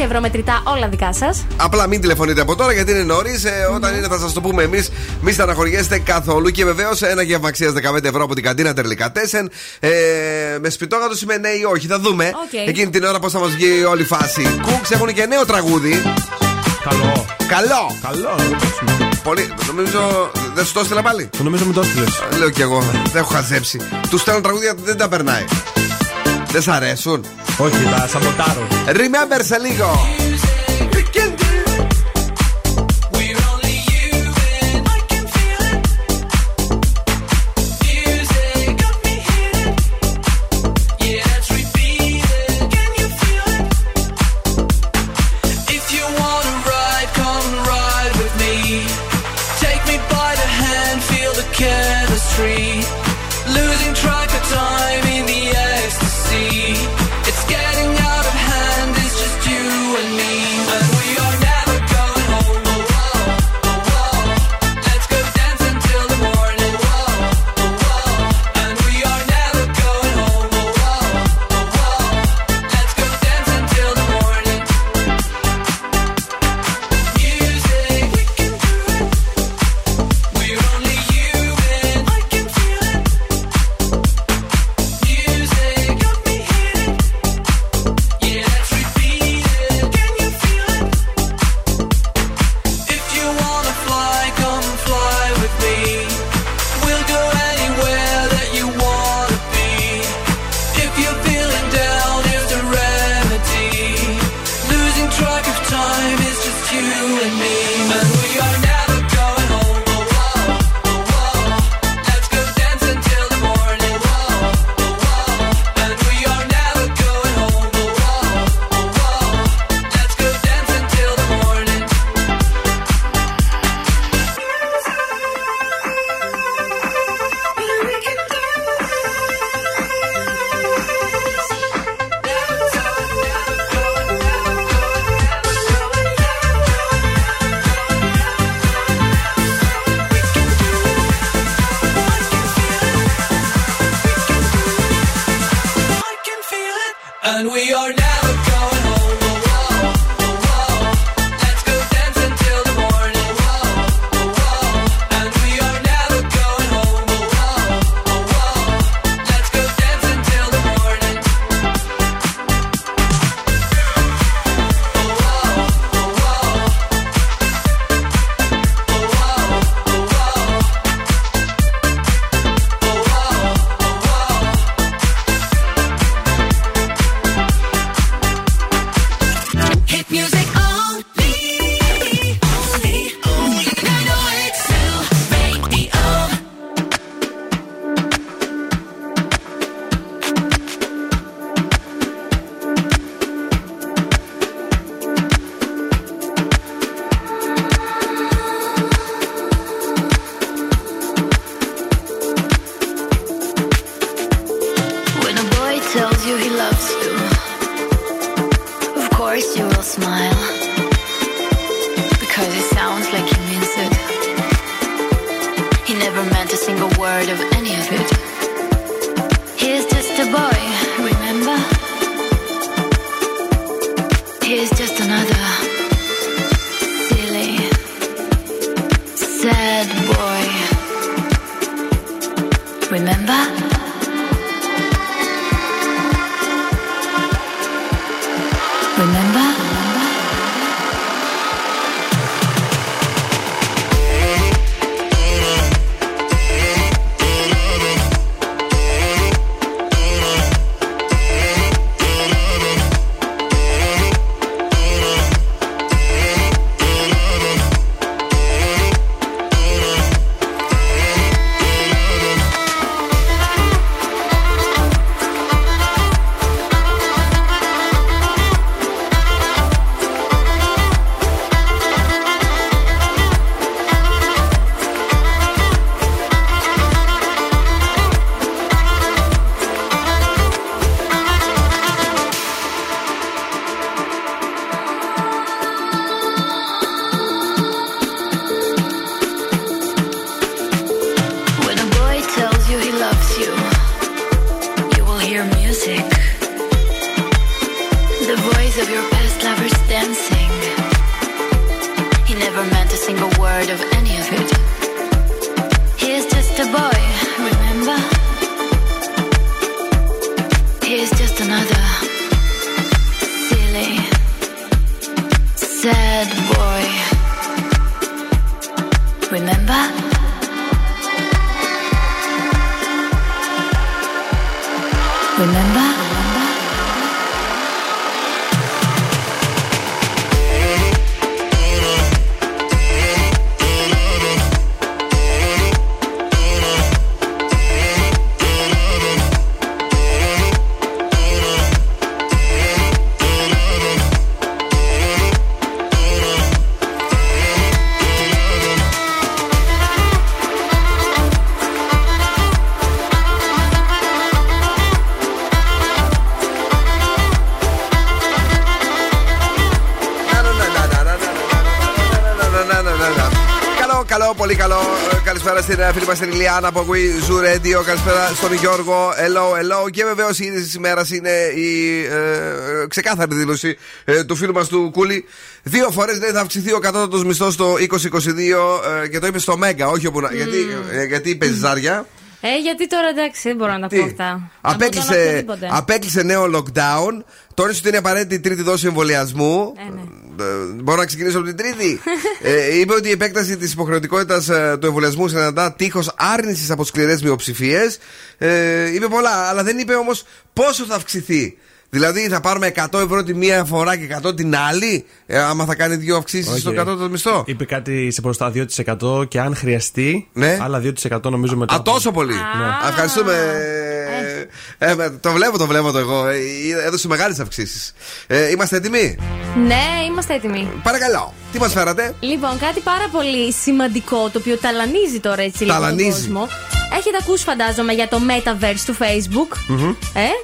200 ευρώ μετρητά, όλα δικά σας. Απλά μην τηλεφωνείτε από τώρα γιατί είναι νωρίς. Όταν είναι θα σας το πούμε εμείς. Μη στεναχωριέστε καθόλου. Και βεβαίως ένα γεύμα αξίας 15 ευρώ από την Καντίνα Ντερλικατέσεν. Με σπιτόγατο είμαι ναι ή όχι. Θα δούμε εκείνη την ώρα πώς θα μας βγει όλη η φάση. Κούξ έχουν και νέο τραγούδι. Καλό! Πολύ. Νομίζω. Δεν σου το έστειλα πάλι. Νομίζω μην το έστειλες. Λέω κι εγώ. Δεν έχω χαζέψει. Του στέλνω τραγούδια, δεν τα περνάει. Δεν σ' αρέσουν? Όχι, τα σαμποτάρω. Remember σε λίγο. Losing track of time in the ecstasy. It's getting out of hand, it's just you and me. And we are Καλησπέρα στην φίλη μας την Ηλιάνα που ακούει Ζου Radio. Καλησπέρα στον Γιώργο. Hello. Και βεβαίως η είδηση της ημέρας είναι η ξεκάθαρη δήλωση του φίλου μας του Κούλη. Δύο φορές θα αυξηθεί ο κατώτατος μισθός το 2022 και το είπε στο Μέγκα. Όχι όπου. Γιατί παίζει ζάρια. Γιατί τώρα εντάξει, δεν μπορώ να τα πω αυτά. Απέκλεισε νέο lockdown. Τόνισε ότι είναι απαραίτητη η τρίτη δόση εμβολιασμού. Μπορώ να ξεκινήσω από την τρίτη. Είπε ότι η επέκταση της υποχρεωτικότητας του εμβολιασμού συναντά τείχος άρνησης από σκληρές μειοψηφίες. Είπε πολλά, αλλά δεν είπε όμως πόσο θα αυξηθεί. Δηλαδή θα πάρουμε 100 ευρώ τη μία φορά και 100 την άλλη, άμα θα κάνει δύο αυξήσεις στο κατώτατο μισθό. Είπε κάτι σε μπροστά 2% και αν χρειαστεί, άλλα 2% νομίζω μετά. Α, τόσο πολύ. Ευχαριστούμε. Το βλέπω εγώ. Έδωσε μεγάλες αυξήσεις. Είμαστε έτοιμοι? Ναι, είμαστε έτοιμοι. Παρακαλώ, τι μας φέρατε? Λοιπόν, κάτι πάρα πολύ σημαντικό το οποίο ταλανίζει τώρα έτσι λίγο τον κόσμο. Έχετε ακούσει, φαντάζομαι, για το Metaverse του Facebook.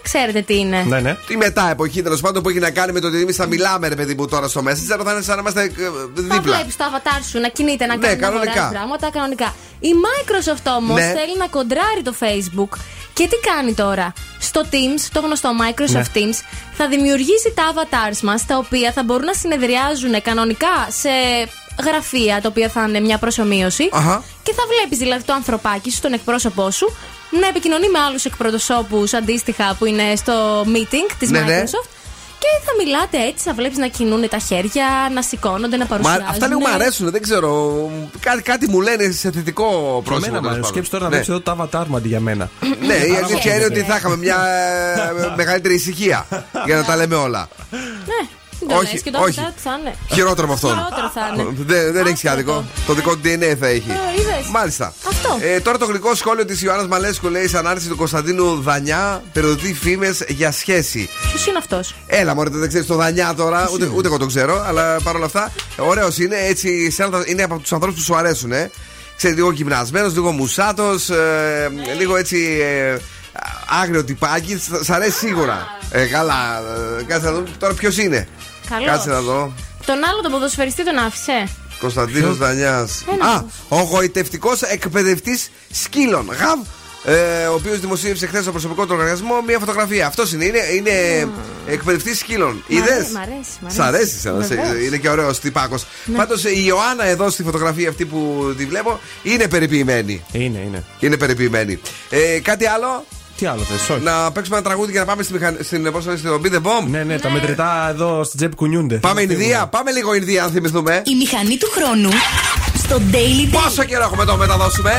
Ξέρετε τι είναι. Ναι. Τι μετά εποχή τέλος πάντων που έχει να κάνει με το ότι εμείς θα μιλάμε, ρε παιδί μου, τώρα στο Messenger, θα είναι σαν να είμαστε δίπλα. Θα βλέπεις το avatar σου να κινείται, να κάνει πράγματα κανονικά. Η Microsoft όμως θέλει να κοντράρει το Facebook. Και τι κάνει τώρα? Στο Teams, το γνωστό Microsoft Teams, θα δημιουργήσει τα avatars μας, τα οποία θα μπορούν να συνεδριάζουν κανονικά σε γραφεία, τα οποία θα είναι μια προσομοίωση. Και θα βλέπεις δηλαδή το ανθρωπάκι σου, τον εκπρόσωπό σου, να επικοινωνεί με άλλους εκπροσώπους αντίστοιχα που είναι στο meeting της Microsoft. Και θα μιλάτε έτσι, θα βλέπεις να κινούν τα χέρια, να σηκώνονται, να παρουσιάζουν. Αυτά λίγο μου αρέσουν, δεν ξέρω. Κάτι μου λένε σε θετικό πρόσωπο. Σκέψου τώρα να βλέπεις εδώ το avatar μου αντί για μένα. Ναι, η αλήθεια είναι ότι θα είχαμε μια μεγαλύτερη ησυχία για να τα λέμε όλα. Ναι. Όχι, όχι. Χειρότερο από αυτό. Δεν έχει άδικο. Το δικό του DNA θα έχει. Μάλιστα. Τώρα το γλυκό σχόλιο της Ιωάννας Μαλέσκου λέει: σαν άρνηση του Κωνσταντίνου Δανιά περιοδεί φήμες για σχέση. Ποιος είναι αυτός? Έλα, μωρέ, δεν ξέρεις το Δανιά τώρα. Ούτε εγώ το ξέρω, αλλά παρόλα αυτά ωραίος είναι. Έτσι, είναι από τους ανθρώπους που σου αρέσουν. Λίγο γυμνασμένος, λίγο μουσάτος, λίγο έτσι. Άγριο τυπάκι, σ' αρέσει σίγουρα. Καλά, κάτσε να δω τώρα ποιος είναι. Κάτσε να δω. Τον άλλο τον ποδοσφαιριστή τον άφησε. Κωνσταντίνος Δανιάς. Ο γοητευτικός εκπαιδευτής σκύλων. Γαβ ο οποίος δημοσίευσε χθες στο προσωπικό του οργανισμό μία φωτογραφία. Αυτός είναι εκπαιδευτής σκύλων. Είδες? Μ' αρέσει. Σ' αρέσει, είναι και ωραίος τυπάκος. Πάντως η Ιωάννα εδώ στη φωτογραφία αυτή που τη βλέπω είναι περιποιημένη. Είναι περιποιημένη. Κάτι άλλο. Τι άλλο θες? Να παίξουμε ένα τραγούδι και να πάμε στην Beat the Bomb. Ναι, τα μετρητά εδώ στην τσέπη κουνιούνται. Πάμε Ινδία, πάμε λίγο Ινδία αν θυμηθούμε. Η μηχανή του χρόνου στο Daily Day. Πόσο καιρό έχουμε το μεταδώσουμε?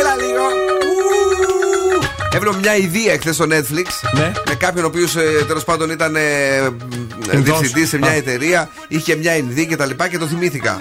Έλα λίγο. Έβλεπα μια ιδέα χθες στο Netflix, ναι, με κάποιον ο οποίος τέλος πάντων ήταν διευθυντής σε μια εταιρεία, είχε μια Ινδία και τα λοιπά και το θυμήθηκα.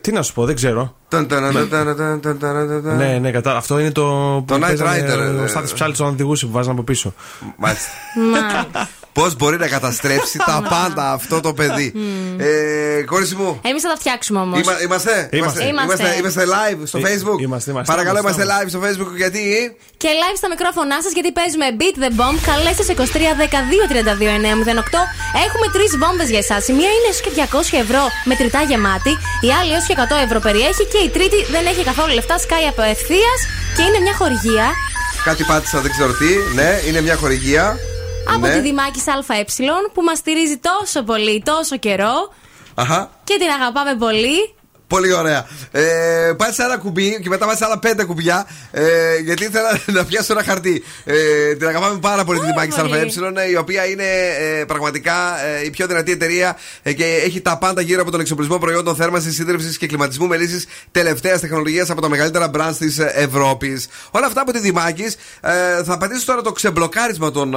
Τι να σου πω, δεν ξέρω. Ναι, αυτό είναι το Night Rider. Ο Στάθης Ψάλτης όταν οδηγούσε που βάζανε από πίσω. Μάλιστα. Πώς μπορεί να καταστρέψει τα πάντα αυτό το παιδί. Κόρηση μου. Εμείς θα τα φτιάξουμε όμως. Είμαστε live στο Facebook. Παρακαλώ, είμαστε live στο Facebook γιατί. Και live στα μικρόφωνά σας γιατί παίζουμε Beat the Bomb. Καλέστε σε 23 12 32 908. Έχουμε τρεις βόμβες για εσάς. Η μία είναι έως και 200 ευρώ μετρητά γεμάτη. Η άλλη έως και 100 ευρώ περιέχει. Και η τρίτη δεν έχει καθόλου λεφτά. Σκάει από ευθείας και είναι μια χορηγία. Κάτι πάτησα, δεν ξέρω τι. Ναι, είναι μια χορηγία. Από τη Δημάκης Α.Ε. που μας στηρίζει τόσο πολύ, τόσο καιρό. Αχα. Και την αγαπάμε πολύ. Πολύ ωραία. Πάτησα ένα κουμπί και μετά πάτησα άλλα 5 κουμπιά. Γιατί ήθελα να πιάσω ένα χαρτί. Την αγαπάμε πάρα πολύ την Δημάκης Α.Ε. η οποία είναι πραγματικά η πιο δυνατή εταιρεία και έχει τα πάντα γύρω από τον εξοπλισμό προϊόντων θέρμανσης, σύντρευσης και κλιματισμού με λύσεις τελευταίας τεχνολογίας από τα μεγαλύτερα brands της Ευρώπης. Όλα αυτά από τη Δημάκης. Θα πατήσω τώρα το ξεμπλοκάρισμα των.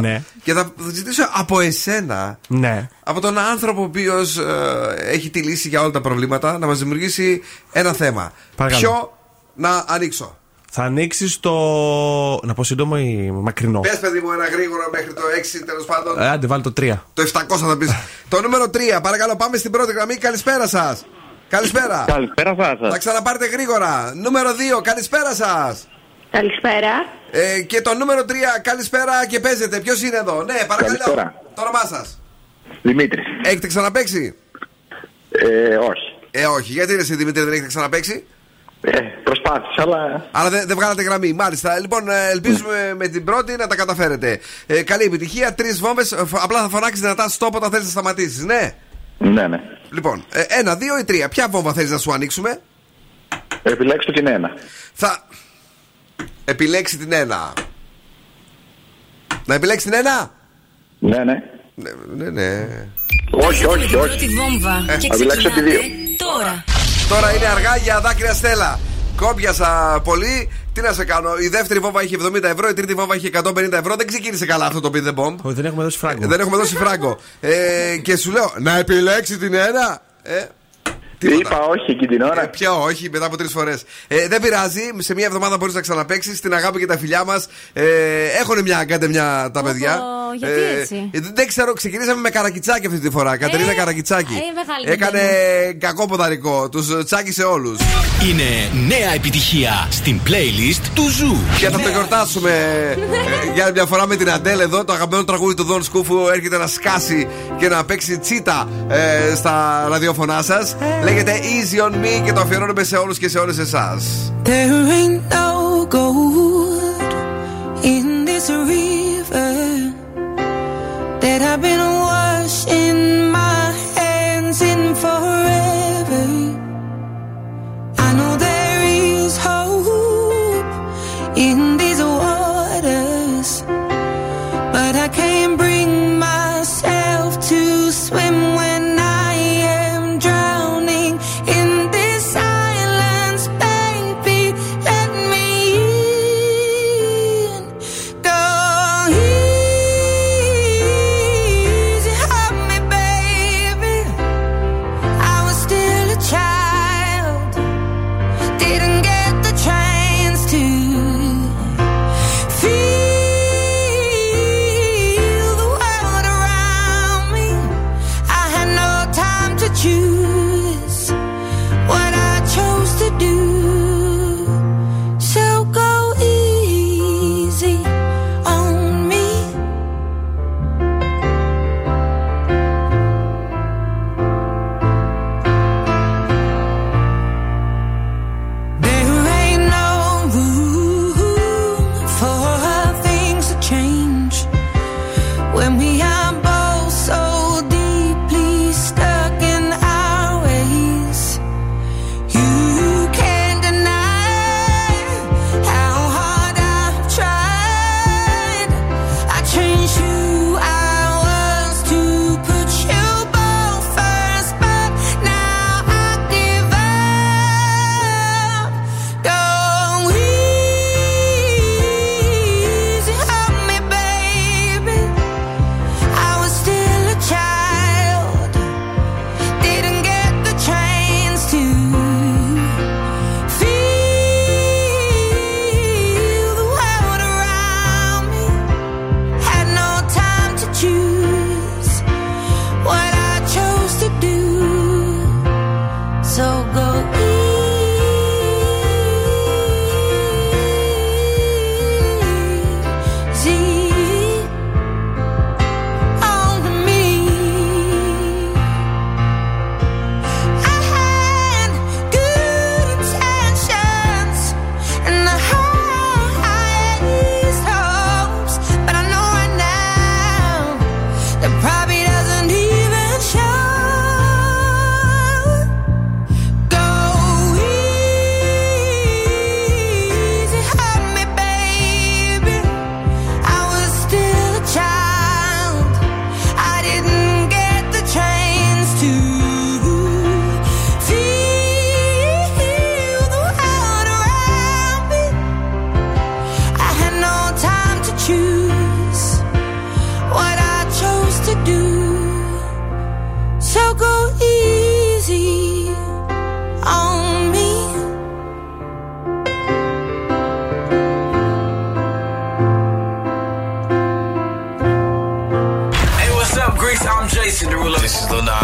Ναι. Και θα ζητήσω από εσένα. Ναι. Από τον άνθρωπο ο οποίος έχει τη λύση για όλα τα προβλήματα να μας δημιουργήσει ένα θέμα. Παρακαλώ. Ποιο να ανοίξω? Θα ανοίξεις το. Να πω σύντομο ή μακρινό. Πες, παιδί μου, ένα γρήγορα μέχρι το 6, τέλος πάντων. Άντε, βάλει το 3. Το 700 θα πεις. Το νούμερο 3, παρακαλώ, πάμε στην πρώτη γραμμή. Καλησπέρα σας. Καλησπέρα. Καλησπέρα σας. Θα ξαναπάρτε γρήγορα. Νούμερο 2, καλησπέρα σας. Καλησπέρα. Και το νούμερο 3, καλησπέρα και παίζετε. Ποιος είναι εδώ? Ναι, παρακαλώ. Καλησπέρα. Το όνομά σας? Δημήτρης. Έχετε ξαναπαίξει? Όχι. Όχι. Γιατί είναι εσύ, Δημήτρη, δεν έχετε ξαναπαίξει? Προσπάθησα, αλλά. Αλλά δεν βγάλατε γραμμή. Μάλιστα. Λοιπόν, ελπίζουμε με την πρώτη να τα καταφέρετε. Καλή επιτυχία. 3 βόμβες. Απλά θα φωνάξεις δυνατά στο όποτε θέλεις να σταματήσεις, ναι. Ναι, ναι. Λοιπόν, 1, 2 ή 3. Ποια βόμβα θέλεις να σου ανοίξουμε? Επιλέξτε την 1. Θα. Επιλέξει την 1. Να επιλέξει την 1. Ναι, ναι. Ναι, ναι. Όχι, όχι, όχι. Θα επιλέξω τη 2. Τώρα. Τώρα είναι αργά για δάκρυα Στέλλα. Κόμπιασα πολύ. Τι να σε κάνω. Η δεύτερη βόμβα είχε 70€, η τρίτη βόμβα είχε 150€. Δεν ξεκίνησε καλά αυτό το Be The Bomb. Δεν έχουμε δώσει φράγκο. Δεν έχουμε δώσει φράγκο. Και σου λέω να επιλέξει την 1. Είπα όχι εκείνη την ώρα. Πια όχι, μετά από 3 φορές. Δεν πειράζει, σε μια εβδομάδα μπορείς να ξαναπαίξεις. Την αγάπη και τα φιλιά μας. Έχουν μια, κάντε μια τα παιδιά. Γιατί έτσι. Δεν ξέρω, ξεκινήσαμε με Καρακιτσάκη αυτή τη φορά. Κατερίνα Καρακιτσάκη. Έκανε κακό ποδαρικό. Τους τσάκισε όλους. Είναι νέα επιτυχία στην playlist του Ζου. Και θα το γιορτάσουμε για μια φορά με την Αντέλ εδώ. Το αγαπημένο τραγούδι του Δον Σκούφου έρχεται να σκάσει και να παίξει τσίτα στα ραδιοφωνά σας. Λέγεται Easy on Me και το αφιερώνουμε σε όλους και σε όλες εσάς. There ain't no gold in this river that I've been washing my hands in forever. I know there is hope in these waters, but I can't bring myself to swim when I am drowning. I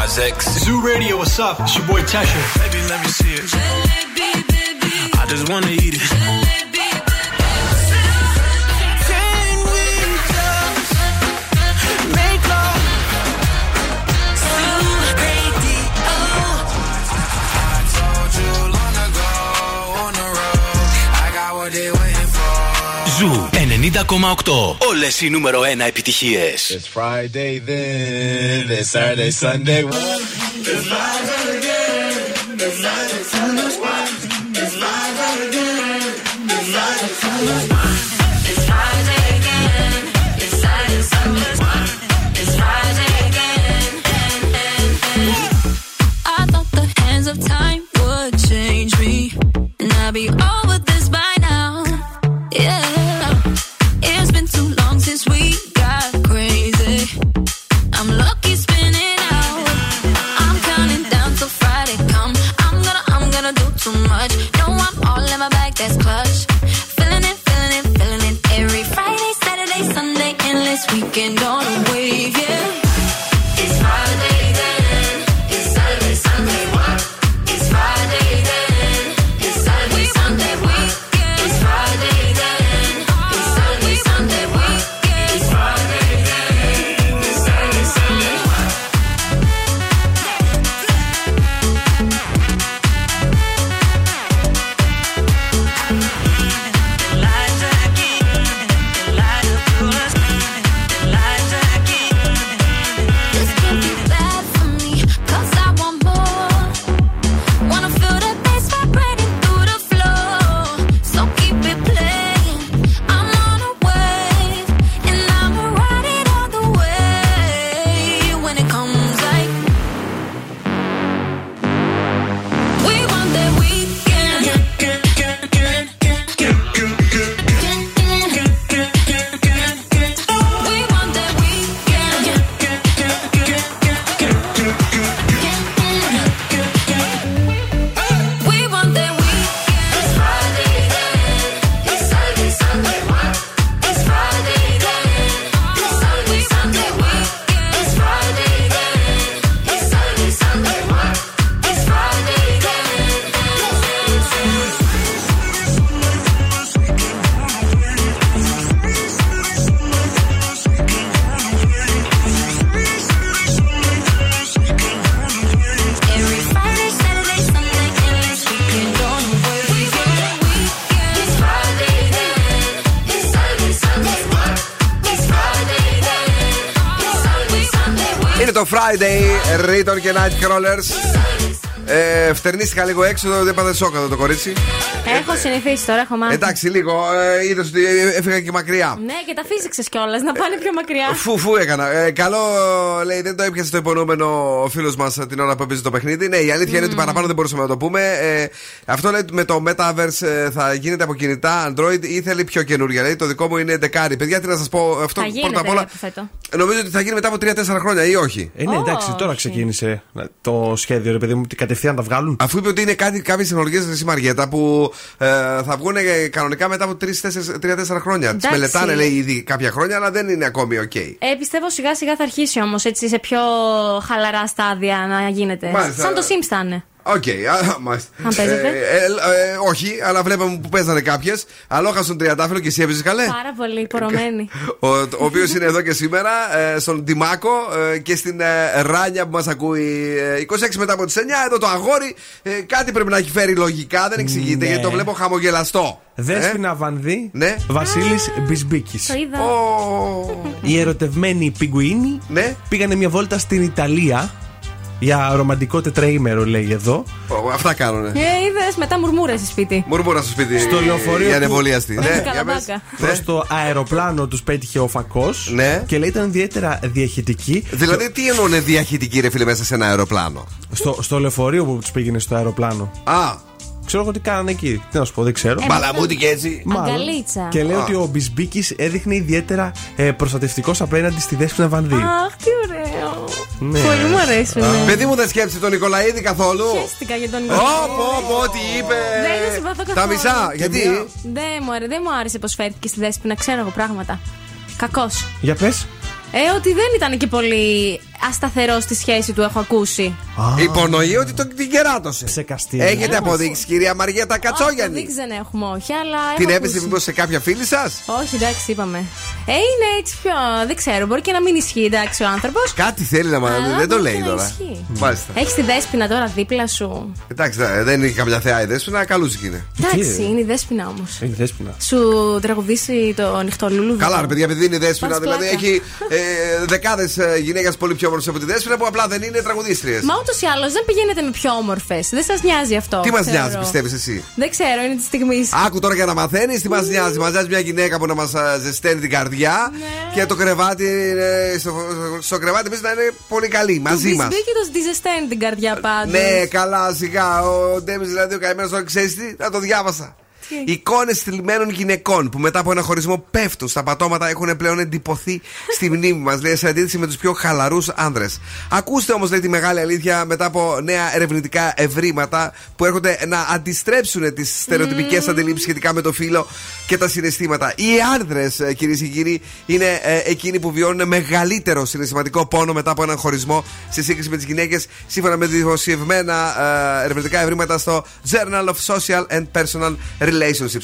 Isaacs. Zoo Radio, what's up? It's your boy Tesha. Baby, let me see it. Jalebi, baby. I just wanna eat it. Jalebi, baby. Can we just make love? Zoo Radio. I told you long ago on the road. I got what they waiting for. Zoo. 90,8. Όλες οι νούμερο 1 επιτυχίες. It's Friday then, it's Saturday, Sunday. It's live again, it's live on the spot. It's live again, it's live on the spot. It's Friday again, it's Saturday, Sunday. It's Friday again, and I thought the hands of time would change me, and I'd be over this by now, yeah. Weekend on a wave, yeah. It's Friday then, it's Saturday, Sunday, what? It's Friday then, it's Saturday, Sunday, what? It's Friday then, it's Saturday, Sunday, what? It's Friday then, it's Saturday, Sunday, Riton και Night Crawlers. Φτερνίστηκα λίγο έξω, δεν πάτε σόκατο το κορίτσι. Έχω συνηθίσει τώρα, έχω μάθει. Εντάξει, λίγο. Είδες ότι έφυγα και μακριά. Ναι, και τα φύσηξες κιόλας, να πάνε πιο μακριά. Φου έκανα. Καλό, λέει, δεν το έπιασε το υπονοούμενο ο φίλος μας την ώρα που έπαιζε το παιχνίδι. Ναι, η αλήθεια είναι ότι παραπάνω δεν μπορούσαμε να το πούμε. Αυτό λέει με το Metaverse θα γίνεται από κινητά, Android ή θέλει πιο καινούργια. Λέει, το δικό μου είναι δεκάρι. Παιδιά, τι να σας πω, αυτό πρώτα απ' όλα. Νομίζω ότι θα γίνει μετά από 3-4 χρόνια ή όχι. Ναι, εντάξει, τώρα ξεκίνησε το σχέδιο, ρε παιδί μου, κατευθείαν τα βγάλουν. Αφού είπε ότι είναι κάποιες τεχνολογίες στη Μαριέτα που θα βγουν κανονικά μετά από 3-4 χρόνια. Τις μελετάνε, λέει, ήδη κάποια χρόνια, αλλά δεν είναι ακόμη οκ. Πιστεύω σιγά σιγά θα αρχίσει όμως έτσι σε πιο χαλαρά στάδια να γίνεται. Μάλιστα. Σαν το Sims θα είναι. Οκ, μάλιστα. Αν παίζετε. Όχι, αλλά βλέπαμε που παίζανε κάποιες. Αλόχα στον Τριαντάφυλλο και εσύ έπαιζες καλέ. Πάρα πολύ, πορωμένη. Ο οποίος είναι εδώ και σήμερα, στον Τιμάκο και στην Ράνια που μας ακούει. 26 μετά από τις 9, εδώ το αγόρι κάτι πρέπει να έχει φέρει λογικά, δεν εξηγείται, γιατί το βλέπω χαμογελαστό. Δέσποινα Βανδύ, Βασίλης Μπισμπίκης. Το είδα. Οι ερωτευμένοι πιγκουίνοι πήγανε μια βόλτα στην Ιταλία. Για ρομαντικό τετραήμερο, λέει εδώ. Αυτά κάνουνε. Είδες, μετά μουρμούρα στο σπίτι. Μουρμούρα στο σπίτι. Στο λεωφορείο. Για ανεβολίαστη. Προς το αεροπλάνο τους πέτυχε ο φακός. Ναι. Και λέει ήταν ιδιαίτερα διαχειτική. Δηλαδή, τι εννοούν διαχειτική, ρε φίλε, μέσα σε ένα αεροπλάνο. Στο λεωφορείο που τους πήγαινε στο αεροπλάνο. Α. Ξέρω εγώ τι κάνανε εκεί. Τι να σου πω, δεν ξέρω. Μπαλαμούτι και έτσι. Αγκαλίτσα. Και λέει ότι ο Μπισμπίκης έδειχνε ιδιαίτερα προστατευτικός απέναντι στη Δέσποινα Βανδύ. Αχ, τι ωραίο. Πολύ μου αρέσει. Παιδί μου, δεν σκέψει τον Νικολαΐδη καθόλου. Σκέφτηκα για τον Νικολαΐδη. Όπω, ό,τι είπε. Δεν το συμπαθώ καθόλου. Τα μισά, γιατί. Δεν μου άρεσε πως φέρθηκε στη Δέσποινα, ξέρω εγώ πράγματα. Κακός. Για πες. Ότι δεν ήταν και πολύ ασταθερό στη σχέση του, έχω ακούσει. Υπονοεί ότι την κεράτωσε. Ψεκαστή. Έχετε αποδείξει, κυρία Μαριέτα Κατσόγιαννη? Αποδείξει δεν έχουμε, όχι, αλλά. Την έπεσε μήπως σε κάποια φίλη σας? Όχι, εντάξει, είπαμε. Είναι έτσι πιο. Δεν ξέρω, μπορεί και να μην ισχύει, εντάξει, ο άνθρωπος. Κάτι θέλει να μάθει, δεν το λέει τώρα. Έχει τη Δέσποινα τώρα δίπλα σου. Εντάξει, δεν είναι καμιά θεά η Δέσποινα, καλούς γίνεται. Εντάξει, είναι η Δέσποινα όμως. Είναι η Δέσποινα. Σου τραγουδίσει το νυχτολούλουδο. Καλά, ρε παιδιά, επειδή είναι η Δέσποινα, δηλαδή έχει δεκάδες γυναίκες πολύ πιο όμορφες από τη Δέσποινα που απλά δεν είναι τραγουδίστριες. Μα ούτως ή άλλως δεν πηγαίνετε με πιο όμορφες. Δεν σας νοιάζει αυτό. Τι μας νοιάζει, πιστεύεις εσύ? Δεν ξέρω, είναι τη στιγμή. Άκου τώρα για να μαθαίνεις τι μας νοιάζει. Μας νοιάζει μια γυναίκα που να μας ζεσταίνει την καρδιά και το κρεβάτι. Στο κρεβάτι εμείς να είναι πολύ καλή μαζί μας. Τη ζεσταίνει την καρδιά πάντα. Ναι, καλά, σιγά. Ο Ντέμις, δηλαδή, ο καημένος, τώρα ξέρεις τι, να το διάβασα. Εικόνες θλιμμένων γυναικών που μετά από ένα χωρισμό πέφτουν στα πατώματα έχουν πλέον εντυπωθεί στη μνήμη μας, λέει, σε αντίθεση με τους πιο χαλαρούς άνδρες. Ακούστε όμως, λέει, τη μεγάλη αλήθεια μετά από νέα ερευνητικά ευρήματα που έρχονται να αντιστρέψουν τις στερεοτυπικές αντιλήψεις σχετικά με το φύλο και τα συναισθήματα. Οι άνδρες, κυρίες και κύριοι, είναι εκείνοι που βιώνουν μεγαλύτερο συναισθηματικό πόνο μετά από έναν χωρισμό σε σύγκριση με τις γυναίκες, σύμφωνα με δημοσιευμένα ερευνητικά ευρήματα στο Journal of Social and Personal Relationships.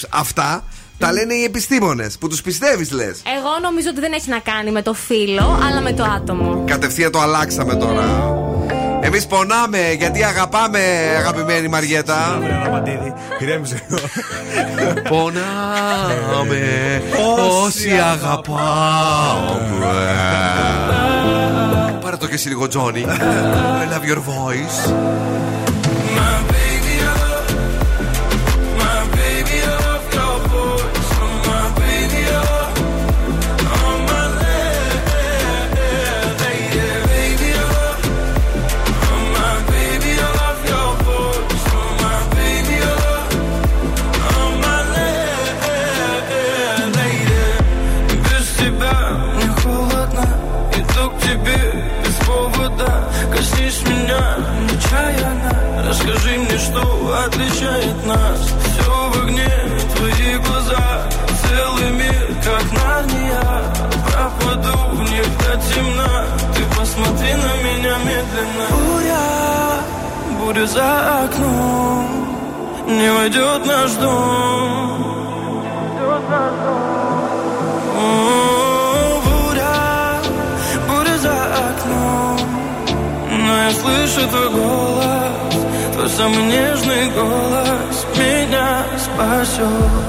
Αυτά τα λένε οι επιστήμονες. Που τους πιστεύεις, λες? Εγώ νομίζω ότι δεν έχει να κάνει με το φύλο, αλλά με το άτομο. Κατευθείαν το αλλάξαμε τώρα. Εμείς πονάμε γιατί αγαπάμε, αγαπημένη Μαριέτα. Πονάμε όσοι αγαπάμε. Πάρε το και εσύ λίγο, Τζόνι. I love your voice. Расскажи мне, что отличает нас. Все в огне, твои глаза. Целый мир, как Нарния. Пропаду в них до темна. Ты посмотри на меня медленно. Буря, буря за окном. Не войдет наш дом. О, буря, буря за окном. Но я слышу твой голос. Твой самый нежный голос меня спасет.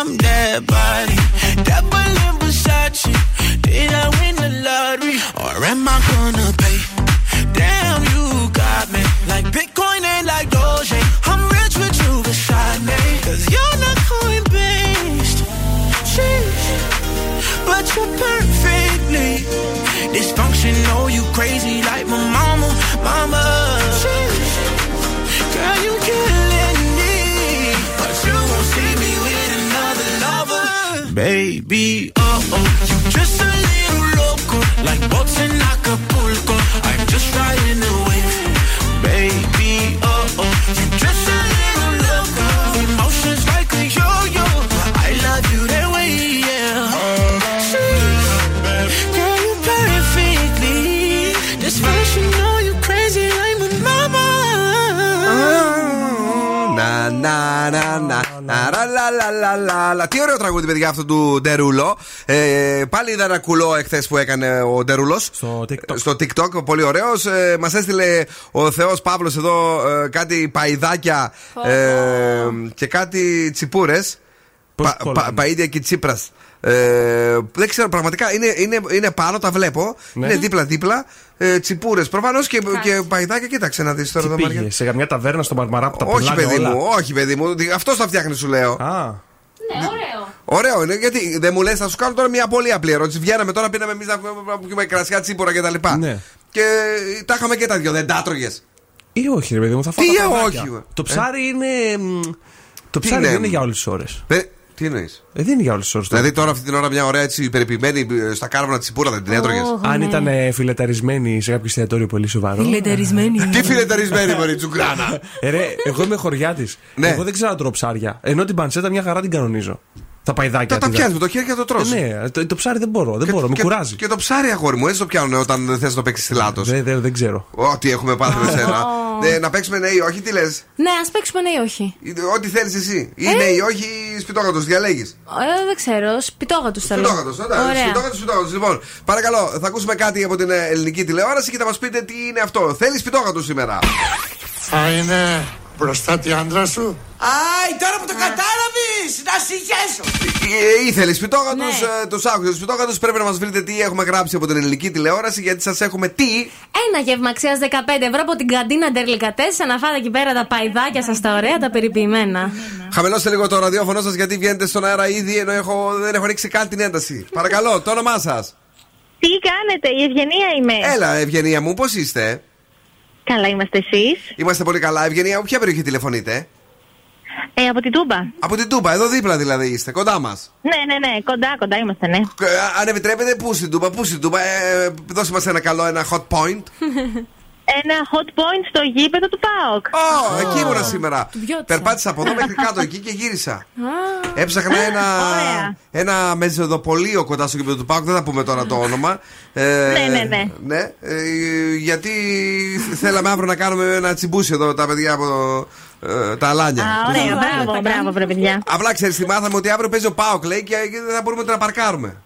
I'm that body. That body beside you. Did I win the lottery? Or am I gonna pay? Damn, you got me. Like Bitcoin and like Doja. I'm rich with you beside me. Cause you're not coin based. Jeez. But you're perfectly dysfunctional. You crazy like my mama. Mama. Jeez. Girl, you killing me. But you won't see me with another lover. Baby, oh-oh. You just a little loco. Like boats in Acapulco. I'm just riding the wave. Baby, oh-oh. You just a little loco. Emotions like a yo-yo. I love you that way, yeah. Girl, you perfectly dysfunctional. You crazy like my mama. Τι ωραίο τραγούδι, παιδιά, αυτό του Ντερούλο. Πάλι είδα ένα κουλό εχθές που έκανε ο Ντερούλος στο TikTok, πολύ ωραίος. Μας έστειλε ο Θεός Παύλος εδώ κάτι παϊδάκια και κάτι τσιπούρες. Παΐδια και Τσίπρας. Δεν ξέρω, πραγματικά είναι πάνω, τα βλέπω. Ναι. Είναι δίπλα-δίπλα. Τσιπούρες προφανώς και παϊδάκια, κοίταξε να δεις τώρα. Τι πήγε, σε καμιά ταβέρνα στο Μαρμαρά που τα πουλάνε όλα? Όχι, παιδί μου, αυτό τα φτιάχνει, σου λέω. Α. Ναι, ωραίο. Ωραίο είναι, γιατί δεν μου λες, θα σου κάνω τώρα μια πολύ απλή ερώτηση. Βγαίναμε τώρα, πίναμε εμείς να πούμε κρασιά, τσίπουρα κτλ. Ναι. Και τα είχαμε και τα δυο, δεν τα τρώγες? Ή όχι, ρε παιδί μου, θα φάω. Το ψάρι είναι. Το ψάρι δεν είναι για όλες τις ώρες. Τι εννοείς? Δεν είναι για όλες τις ώρες. Δηλαδή τώρα αυτή την ώρα μια ωραία έτσι περιποιημένη στα κάρβουνα τσιπούρα δεν την έτρωγες? Αν ήταν φιλεταρισμένη σε κάποιο εστιατόριο πολύ σοβαρό. Φιλεταρισμένη. Τι φιλεταρισμένη, μωρή τσουγκράνα. Εγώ είμαι χωριάτης. Εγώ δεν ξέρω να τρώω ψάρια. Ενώ την πανσέτα μια χαρά την κανονίζω. Τα παϊδάκια. Τα πιάνεις με το χέρι και το τρως. Ναι, το ψάρι δεν μπορώ. Με κουράζει. Και το ψάρι, αγόρι μου, έτσι το πιάνουν όταν δεν θες να το παίξεις θυλάτος. Δεν ξέρω. Ό,τι έχουμε πάθει με σένα. Να παίξουμε ναι ή όχι, τι λες? Ναι, ας παίξουμε ναι ή όχι. Ό,τι θέλεις εσύ. Ή ναι ή όχι, σπιτόγατος, διαλέγεις. Δεν ξέρω, σπιτόγατος θέλω. Σπιτόγατος. Λοιπόν, παρακαλώ, θα ακούσουμε κάτι από την ελληνική τηλεόραση και θα μας πείτε τι είναι αυτό. Θέλεις σπιτόγατος σήμερα? Θα είναι μπροστά τη άντρα σου. Αϊ, τώρα που το κατάλαβες, να συγχέσω. Ήθελες σπιτόγατους, τους άκουσες σπιτόγατους. Πρέπει να μας βρείτε τι έχουμε γράψει από την ελληνική τηλεόραση, γιατί σας έχουμε τι? Ένα γεύμα αξίας 15€ από την Καντίνα Ντερλικατέσεν. Να φάτε εκεί πέρα τα παϊδάκια σας, τα ωραία, τα περιποιημένα. Χαμηλώστε λίγο το ραδιόφωνο σας, γιατί βγαίνετε στον αέρα ήδη, ενώ δεν έχω ρίξει καν την ένταση. Παρακαλώ, το όνομά σας? Τι κάνετε? Η Ευγενία είμαι. Έλα, Ευγενία μου, πώς είστε? Καλά είμαστε, εσείς? Είμαστε πολύ καλά. Ευγενία, ποια περιοχή τηλεφωνείτε? Από την Τούμπα. Από την Τούμπα, εδώ δίπλα δηλαδή είστε, κοντά μας. Ναι, κοντά είμαστε, ναι. Αν επιτρέπετε, πού στην Τούμπα, δώσε μας ένα καλό, ένα hot point. Ένα hot point στο γήπεδο του ΠΑΟΚ. Εκεί ήμουνα σήμερα. Περπάτησα από εδώ μέχρι κάτω εκεί και γύρισα. Έψαχνα ένα μεζεδοπολείο κοντά στο γήπεδο του ΠΑΟΚ. Δεν θα πούμε τώρα το όνομα. Ναι. Γιατί θέλαμε αύριο να κάνουμε ένα τσιμπούσι εδώ τα παιδιά από τα αλάνια. Μπράβο, βρε παιδιά. Απλά ξέρεις τι μάθαμε? Ότι αύριο παίζει ο ΠΑΟΚ, λέει, και δεν θα μπορούμε να παρκάρουμε.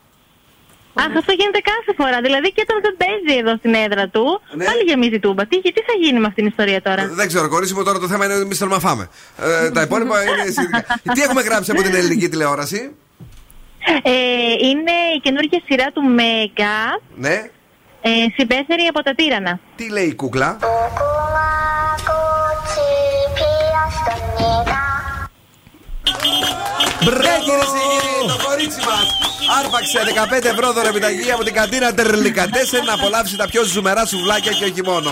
Αχ, αυτό γίνεται κάθε φορά. Δηλαδή και όταν δεν παίζει εδώ στην έδρα του, πάλι γεμίζει Τούμπα. Τι θα γίνει με αυτήν την ιστορία τώρα? Δεν ξέρω, κορίτσι μου, τώρα το θέμα είναι ότι εμείς θέλουμε να φάμε. Τα υπόλοιπα είναι σχετικά. Τι έχουμε γράψει από την ελληνική τηλεόραση? Είναι η καινούργια σειρά του Μέγκα. Ναι. Συμπέθερη από τα τύρανα. Τι λέει η κούκλα? Μπρε, κύριε Σιγηρή, το κορίτσι μας άρπαξε 15€ δωρεπιταγή από την Καντίνα Ντερλικατέσεν να απολαύσει τα πιο ζουμερά σουβλάκια και όχι μόνο.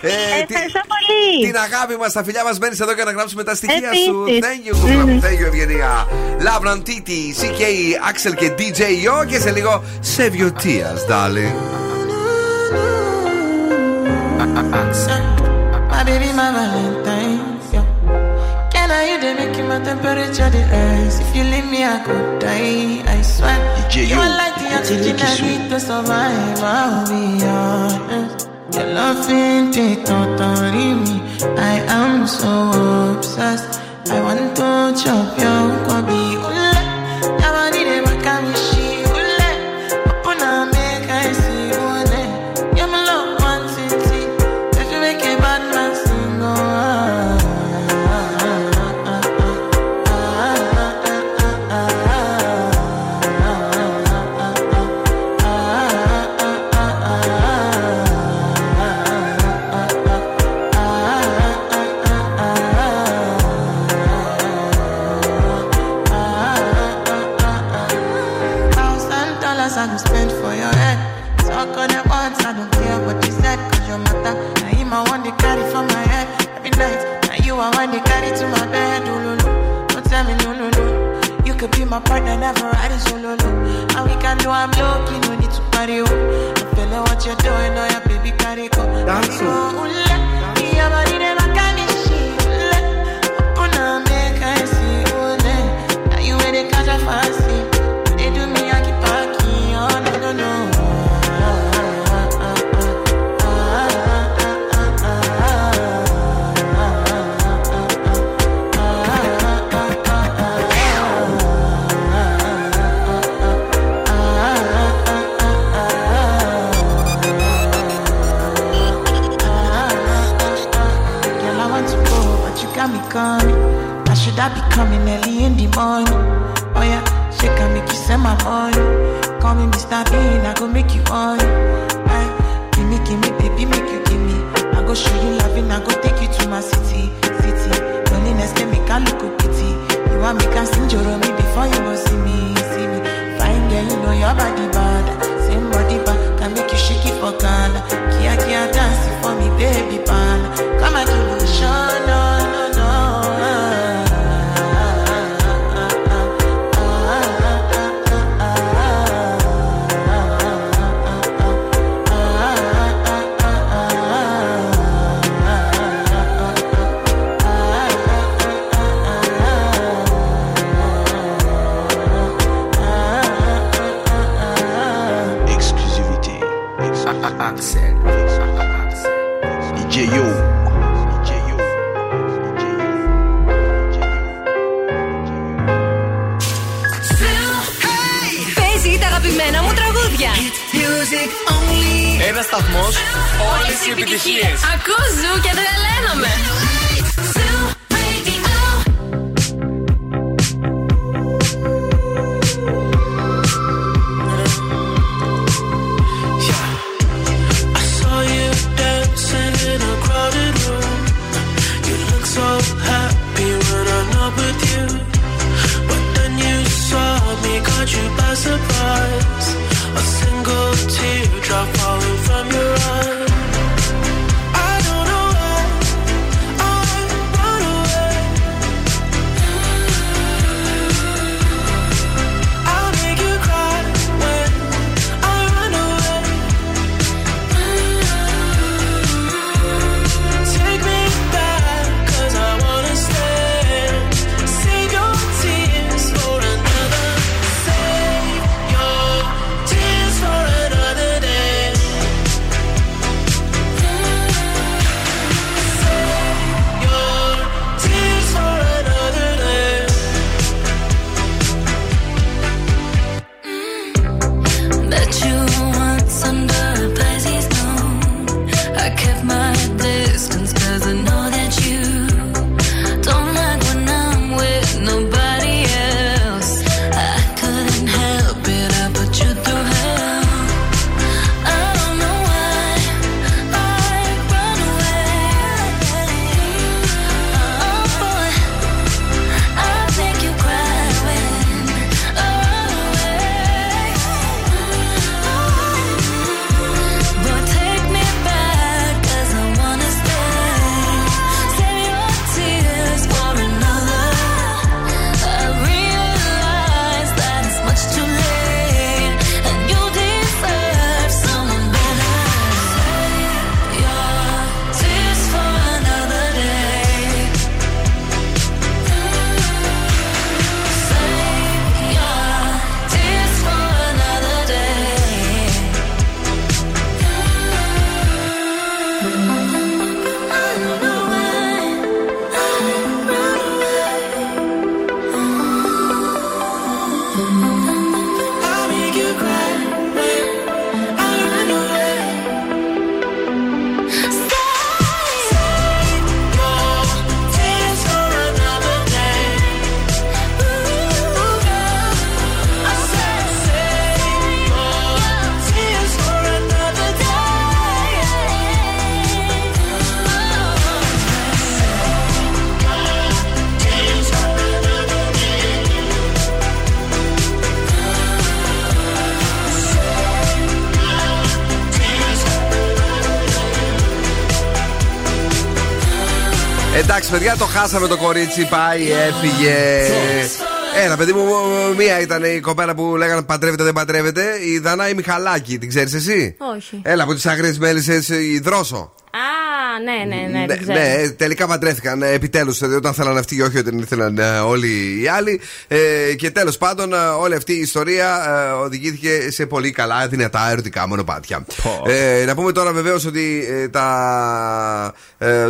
Ευχαριστώ πολύ. Την αγάπη μας, τα φιλιά μας, μένεις εδώ για να γράψουμε τα στοιχεία σου. Thank you, thank you, Ευγενία. Love on Titi, CK, Axel και DJ Yo και σε λίγο Save Your Tears, darling. My baby, my Valentine. You they making my temperature the rise. If you leave me, I could die. I swear. You are like the oxygen I need to survive. I'll be honest. Your love ain't take no time in me. I am so obsessed. I want to chop your body. Ule, I want it back. I wish you ule. Open up, make I see you. You're my love, one city. If you make a bad man sing, oh. time spent for your head. Talk on it once, I don't care what you said. Cause your mother, now you my one they carry from my head. Every night, now you are one they carry to my bed. Ooh, don't tell me no, no, no. You could be my partner, never ride it solo, no. And we can do, I'm looking, no need to party, oh. I feel like what you're doing, oh yeah, baby, carry go. That's it. They do me a keep a key on, I don't know. Girl, I want to go, but you got me gone. Why should I be coming early in the morning? Oh yeah, she can make you send my money. Call me Mr. Bean, I go make you all. Hey, give me, baby, make you give me. I go show you loving, I go take you to my city, city. Loneliness can make I look a pity. You want me can sing Joromi before you go see me, see me. Fine girl, you know your body bad. Same body bad, can make you shake it for Ghana. Kia kia dance for me, baby, pan. Come and do the show, no, no, no. Ένα σταθμός, όλες οι επιτυχίες. Ακούς Ζου και τρελαίνομαι. Εντάξει, παιδιά, το χάσαμε το κορίτσι. Πάει, έφυγε. Ένα παιδί μου, μία ήταν η κοπέλα που λέγανε παντρεύεται, δεν παντρεύεται. Η Δανάη Μιχαλάκη, την ξέρεις εσύ? Όχι. Έλα, από τις άγριες μέλισσες, η Δρόσο. Α, ναι, δεν ξέρω. Ναι, τελικά παντρεύτηκαν επιτέλους, όταν θέλανε αυτοί και όχι όταν ήθελαν όλοι οι άλλοι. Και τέλος πάντων, όλη αυτή η ιστορία οδηγήθηκε σε πολύ καλά, δυνατά ερωτικά μονοπάτια. Να πούμε τώρα βεβαίως ότι τα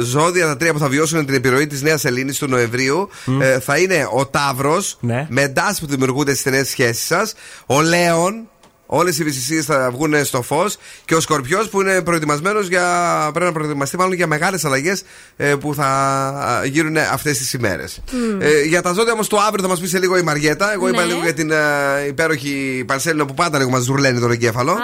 ζώδια, τα τρία που θα βιώσουν την επιρροή της Νέας Σελήνης του Νοεμβρίου θα είναι ο Ταύρος, με εντάσεις που δημιουργούνται στις στενές σχέσεις σας, ο Λέων. Όλες οι ευαισθησίες θα βγουν στο φως. Και ο Σκορπιός που είναι προετοιμασμένος για... πρέπει να προετοιμαστεί μάλλον για μεγάλες αλλαγές που θα γίνουν αυτές τις ημέρες. Για τα ζώδια όμως το αύριο θα μας πει σε λίγο η Μαριέτα. Εγώ είπα λίγο για την υπέροχη Πανσέλινο που πάντα λίγο μας ζουρλένει τον εγκέφαλο.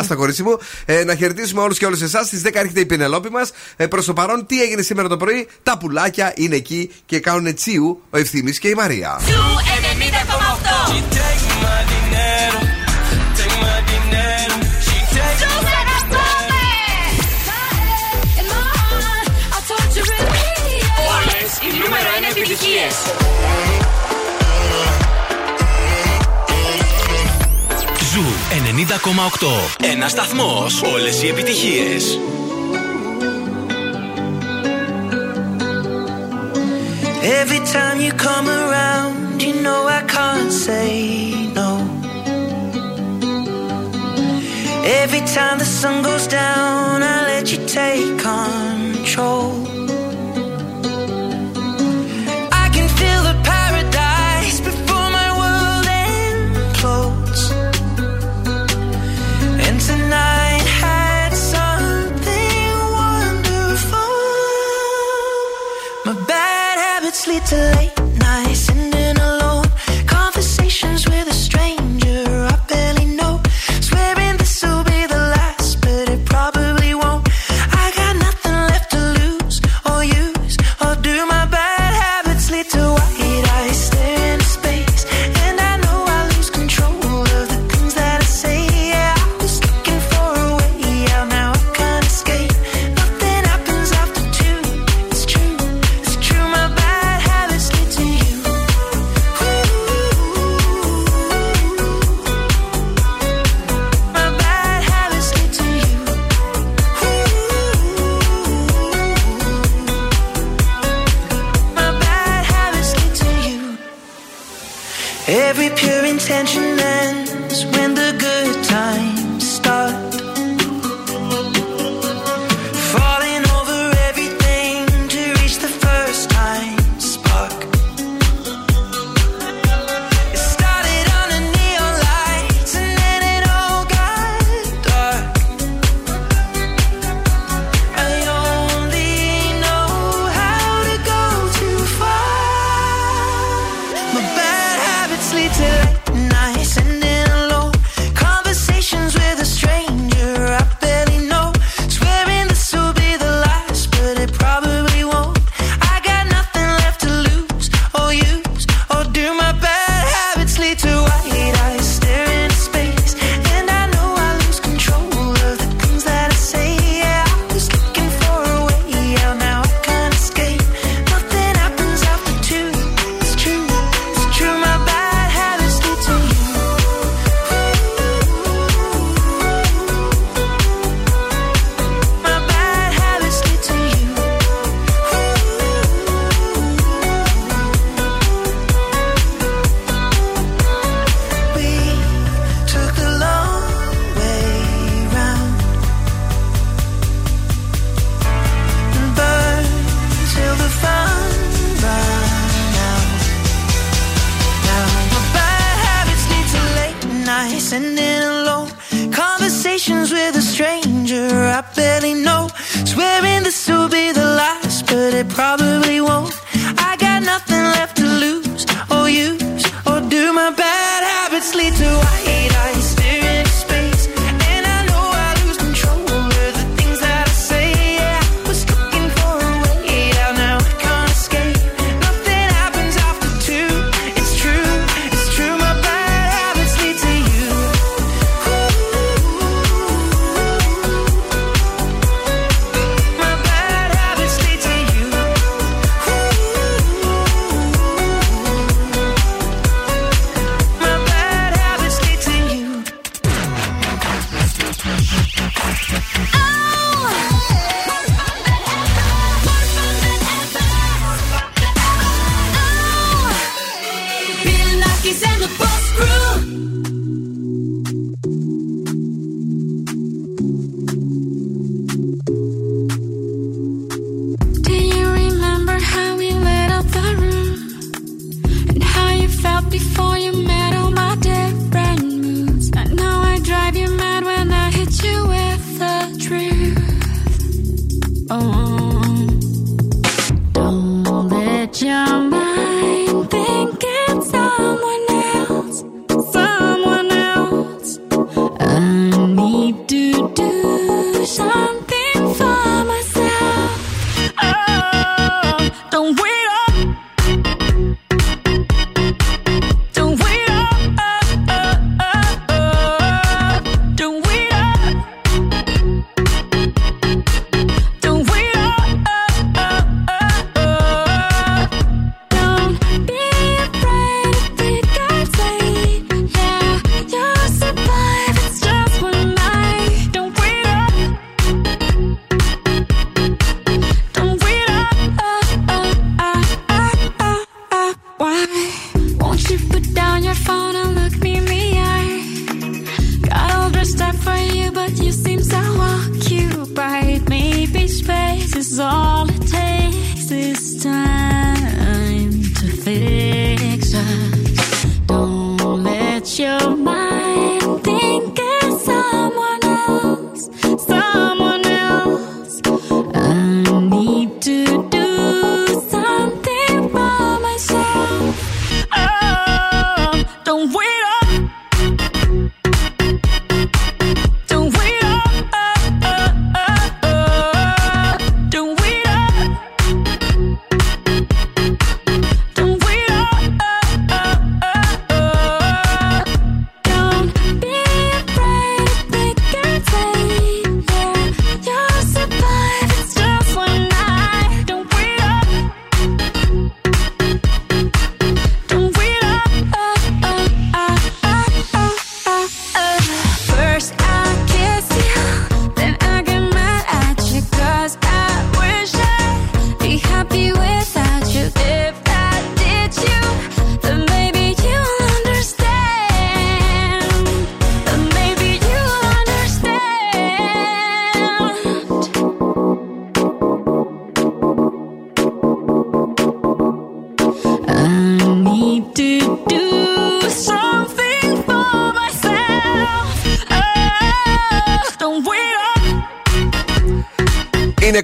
Άστα, κορίτσι μου. Να χαιρετήσουμε όλους και όλες εσάς. Στις 10 έρχεται η Πηνελόπη μας. Προς το παρόν, τι έγινε σήμερα το πρωί? Τα πουλάκια είναι εκεί και κάνουν τσίου ο Ευθύμης και η Μαρία. Ζου 90,8. Ένας σταθμός, όλες οι επιτυχίες. Every time you come around, you know I can't say no. Every time the sun goes down, I let you take control. Lead to late nights, sitting alone, conversations with a stranger I barely know, swearing this will be the last, but it probably won't. I got nothing left to lose or use, or do my bad habits lead to wide eyes staring into space, and I know I lose control of the things that I say. Yeah, I was looking for a way out, now I can't escape. Nothing happens after 2, it's true, it's true. My bad every pure intention ends when the good times start. Falling over everything to reach the first time spark. It started on a neon light and then it all got dark. I only know how to go too far. My bad lead to late nights, sitting alone, conversations with a stranger I barely know, swearing this will be the last, but it probably won't. I got nothing left to lose or use, or do my bad habits lead to white eyes staring into space, and I know I lose control of the things that I say. Yeah, I was looking for a way out, now I can't escape. Nothing happens after 2, it's true, it's true. My bad sitting alone, conversations with a stranger I barely know, swearing this will be the last, but it probably won't. I got nothing left to lose or use, or do my bad habits lead to white eyes staring into space, and I know I lose control of the things that I say. Yeah, I was looking for a way out, now I can't escape. Nothing happens after 2, it's true, it's true. My bad habits lead to you. My bad habits lead to you. Nakis and the Boss Crew.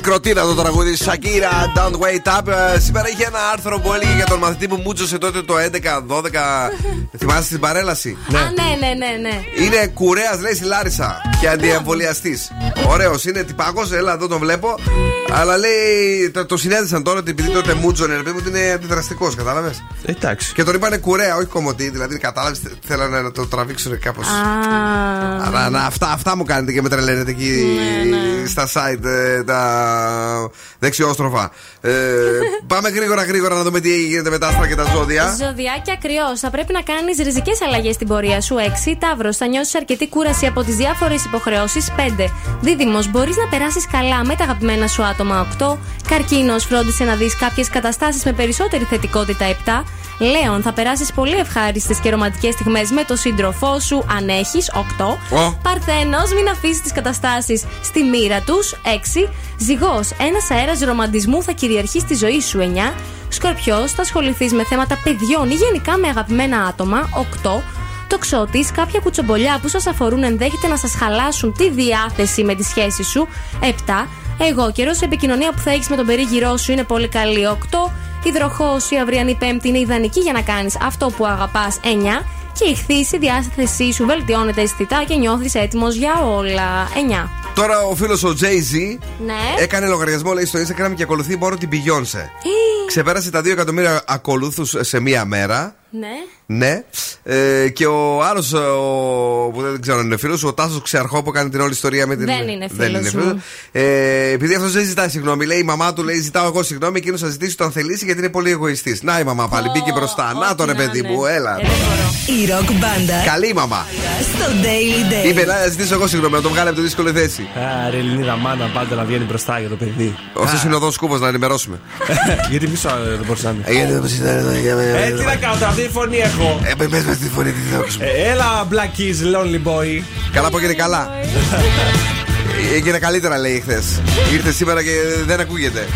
Κροτίνα το τραγούδι Σακύρα, Don't Wait Up. Σήμερα είχε ένα άρθρο που έλεγε για τον μαθητή που μούτσωσε τότε το 11-12. Θυμάστε την παρέλαση? Ναι. Α, ναι. Είναι κουρέας, λέει, στη Λάρισα και αντιεμβολιαστής. Ωραίος είναι, τυπάκος, έλα εδώ τον βλέπω. Αλλά λέει, το συνέδεσαν τώρα ότι επειδή τότε μούτσωνε, επειδή μου είναι αντιδραστικός, κατάλαβες. Εντάξει. Και τον είπανε κουρέα, όχι κομμωτή, δηλαδή κατάλαβες, θέλανε να το τραβήξουν κάπως. Αλλά αυτά μου κάνετε και με τρελαίνετε εκεί στα site, τα δεξιόστροφα. Πάμε γρήγορα να δούμε τι γίνεται με τα άστρα και τα ζώδια. Ζωδιάκια κρυός, θα πρέπει να κάνεις ριζικές αλλαγές στην πορεία σου. 6. Ταύρος, θα νιώσεις αρκετή κούραση από τις διάφορες υποχρεώσεις. 5. Δίδυμος, μπορείς να περάσεις καλά με τα αγαπημένα σου άτομα. 8. Καρκίνος, φρόντισε να δεις κάποιες καταστάσεις με περισσότερη θετικότητα. 7. Λέων, θα περάσεις πολύ ευχάριστες και ρομαντικές στιγμές με τον σύντροφό σου, αν έχεις. 8. Παρθένος, μην αφήσεις τις καταστάσεις στη μοίρα τους. 6. Ζυγός, ένας αέρας ρομαντισμού θα κυριαρχεί στη ζωή σου. 9. Σκορπιός, θα ασχοληθείς με θέματα παιδιών ή γενικά με αγαπημένα άτομα. 8. Τοξότης, κάποια κουτσομπολιά που σας αφορούν ενδέχεται να σας χαλάσουν τη διάθεση με τη σχέση σου. 7. Εγώ καιρός, η επικοινωνία που θα έχεις με τον περίγυρό σου είναι πολύ καλή. 8. Υδροχός, η αυριανή Πέμπτη είναι ιδανική για να κάνεις αυτό που αγαπάς. 9. Και η χθήση, η διάθεσή σου βελτιώνεται αισθητά και νιώθεις έτοιμος για όλα. 9. Τώρα ο φίλος ο Jay-Z έκανε λογαριασμό, λέει, στο Instagram και ακολουθεί μόνο την Beyoncé. Ξεπέρασε τα 2 εκατομμύρια ακολούθους σε μία μέρα. Ναι. Και ο άλλος, που δεν ξέρω αν είναι φίλος, ο Τάσος Ξεαρχό που κάνει την όλη ιστορία με την. Δεν είναι φίλος. Επειδή αυτός δεν ζητάει συγγνώμη, λέει η μαμά του, λέει ζητάω εγώ συγγνώμη, εκείνος θα ζητήσει όταν θελήσει γιατί είναι πολύ εγωιστής. Να η μαμά πάλι μπήκε μπροστά. Να το ρε παιδί μου, έλα. Η ροκ μπάντα. Καλή μαμά. Στο Daily Day. Είπε να ζητήσω εγώ συγγνώμη, να το βγάλει από τη δύσκολη θέση. Άρα Ελληνίδα μάνα πάντα να βγαίνει μπροστά για το παιδί. Όσο είναι ο Δον Σκούφος να ενημερώσουμε. Γιατί πίσω δεν μπορούσαμε. τη φωνή έχω. Πες με τη φωνή τη θέλω. Έλα, Black Keys, Lonely Boy. Καλά που έγινε καλά. Έγινε καλύτερα, λέει, χθες. Ήρθε σήμερα και δεν ακούγεται.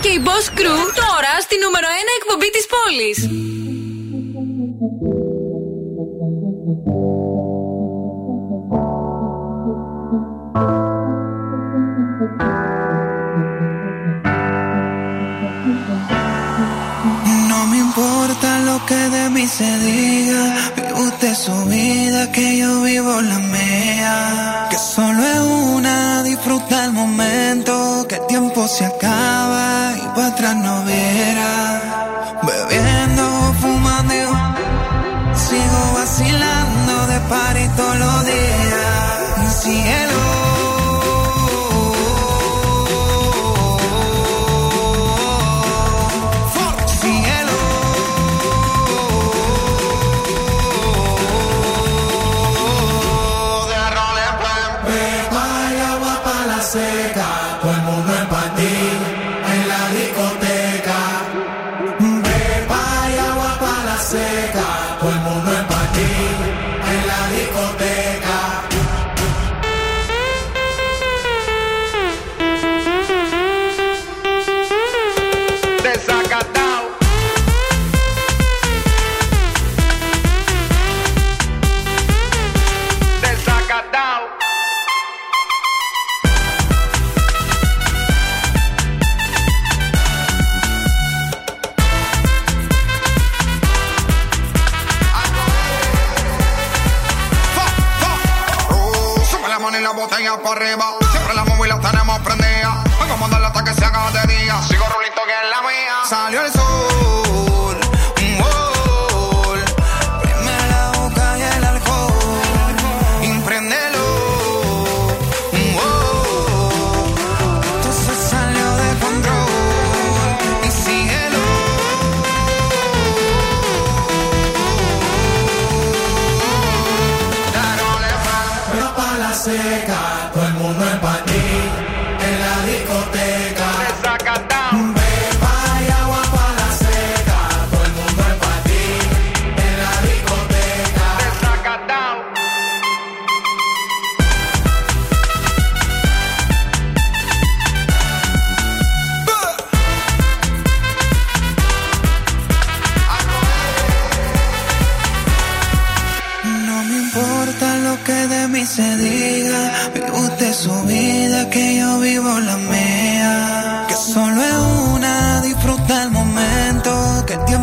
Και η Boss Crew τώρα στη νούμερο 1 εκπομπή της πόλης. No me importa lo que de mí se diga. Vive usted su vida, que yo vivo la mía. Que solo es una, disfruta el momento. Que el tiempo se acaba. Pa' atrás no verá. Bebiendo, fumando, sigo vacilando de party todos los días. Cielo,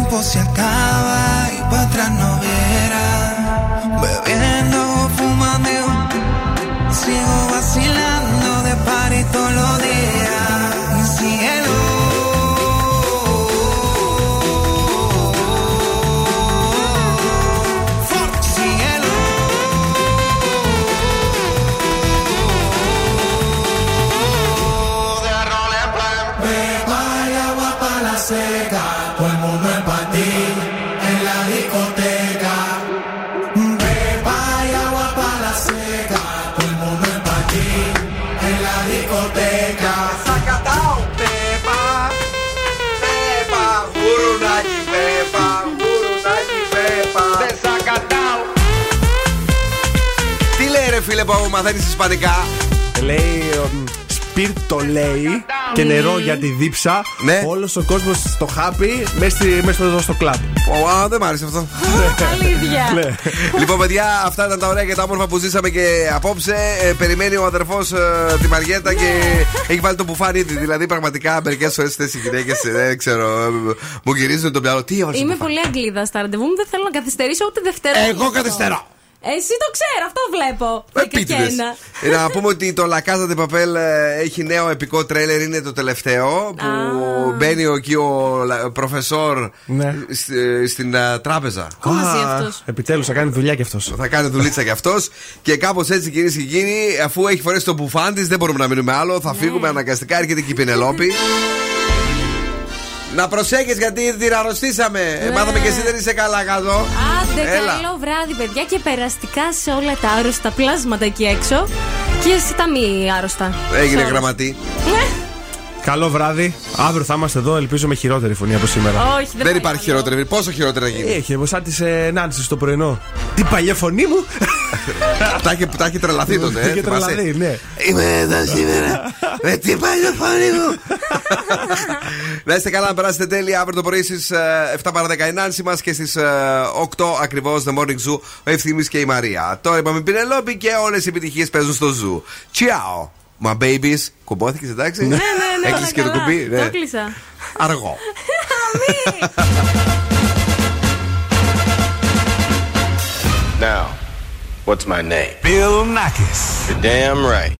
tiempo se acaba y para atrás no viera. Bebiendo, fumando, sigo vacilando de party todos los días. Y cielo. Φίλε που μαθαίνεις ισπανικά. Λέει σπίρτο λέει και νερό για τη δίψα, ναι. Όλος ο κόσμος στο χάπι μέσα στο κλαμπ. Δεν μ' άρεσε αυτό. Αλήθεια. Λοιπόν παιδιά, αυτά ήταν τα ωραία και τα όμορφα που ζήσαμε και απόψε. Περιμένει ο αδερφός τη Μαριέτα και έχει βάλει το μπουφάρι ήδη. Δηλαδή πραγματικά μερικές φορές οι γυναίκες δεν ξέρω, μου γυρίζουν το μυαλό. Είμαι πολύ αγγλίδα στα ραντεβού μου, δεν θέλω να καθυστερήσω ούτε Δευτέρα. Εγώ καθυστερώ. Εσύ το ξέρω, αυτό βλέπω. Να πούμε ότι το La Casa de Papel έχει νέο επικό τρέλερ, είναι το τελευταίο. Που μπαίνει εκεί ο προφεσόρ στην τράπεζα. Επιτέλους θα κάνει δουλειά κι αυτός. Θα κάνει δουλίτσα κι αυτός. Και κάπως έτσι κυρίες και κύριοι, αφού έχει φορέσει το μπουφάν της, δεν μπορούμε να μείνουμε άλλο. Θα φύγουμε αναγκαστικά, έρχεται και η Πηνελόπη. Να προσέχεις γιατί την αρρωστήσαμε. Μάθαμε και εσύ δεν είσαι καλά κάτω. Άντε, καλό βράδυ παιδιά και περαστικά σε όλα τα άρρωστα πλάσματα εκεί έξω. Και εσύ τα μη άρρωστα. Έγινε Γραμματή. Καλό βράδυ. Αύριο θα είμαστε εδώ, ελπίζω με χειρότερη φωνή από σήμερα. Όχι, δεν υπάρχει χειρότερη. Πόσο χειρότερα γίνει. Έχει, σαν τη Νάνση στο πρωινό. Την παλιά φωνή μου. Τα έχει τρελαθεί τότε. Έχει τρελαθεί, ναι. Είμαι εδώ σήμερα. Με την παλιά φωνή μου. Να είστε καλά, να περάσετε τέλεια. Αύριο το πρωί στις 7 παρα 10 η Νάνση μας και στις 8 ακριβώς The Morning Zoo ο Ευθύμης και η Μαρία. Τώρα είπαμε Πηνελόπη και όλες οι επιτυχίες παίζουν στο Zoo. Ciao. Μα babies, κουμπώθηκες εντάξει. Ναι. Έκλεισε και το κουμπί. Ναι. Το κλείσα. Αργό. Now, what's my name? Bill Nakis. You're damn right.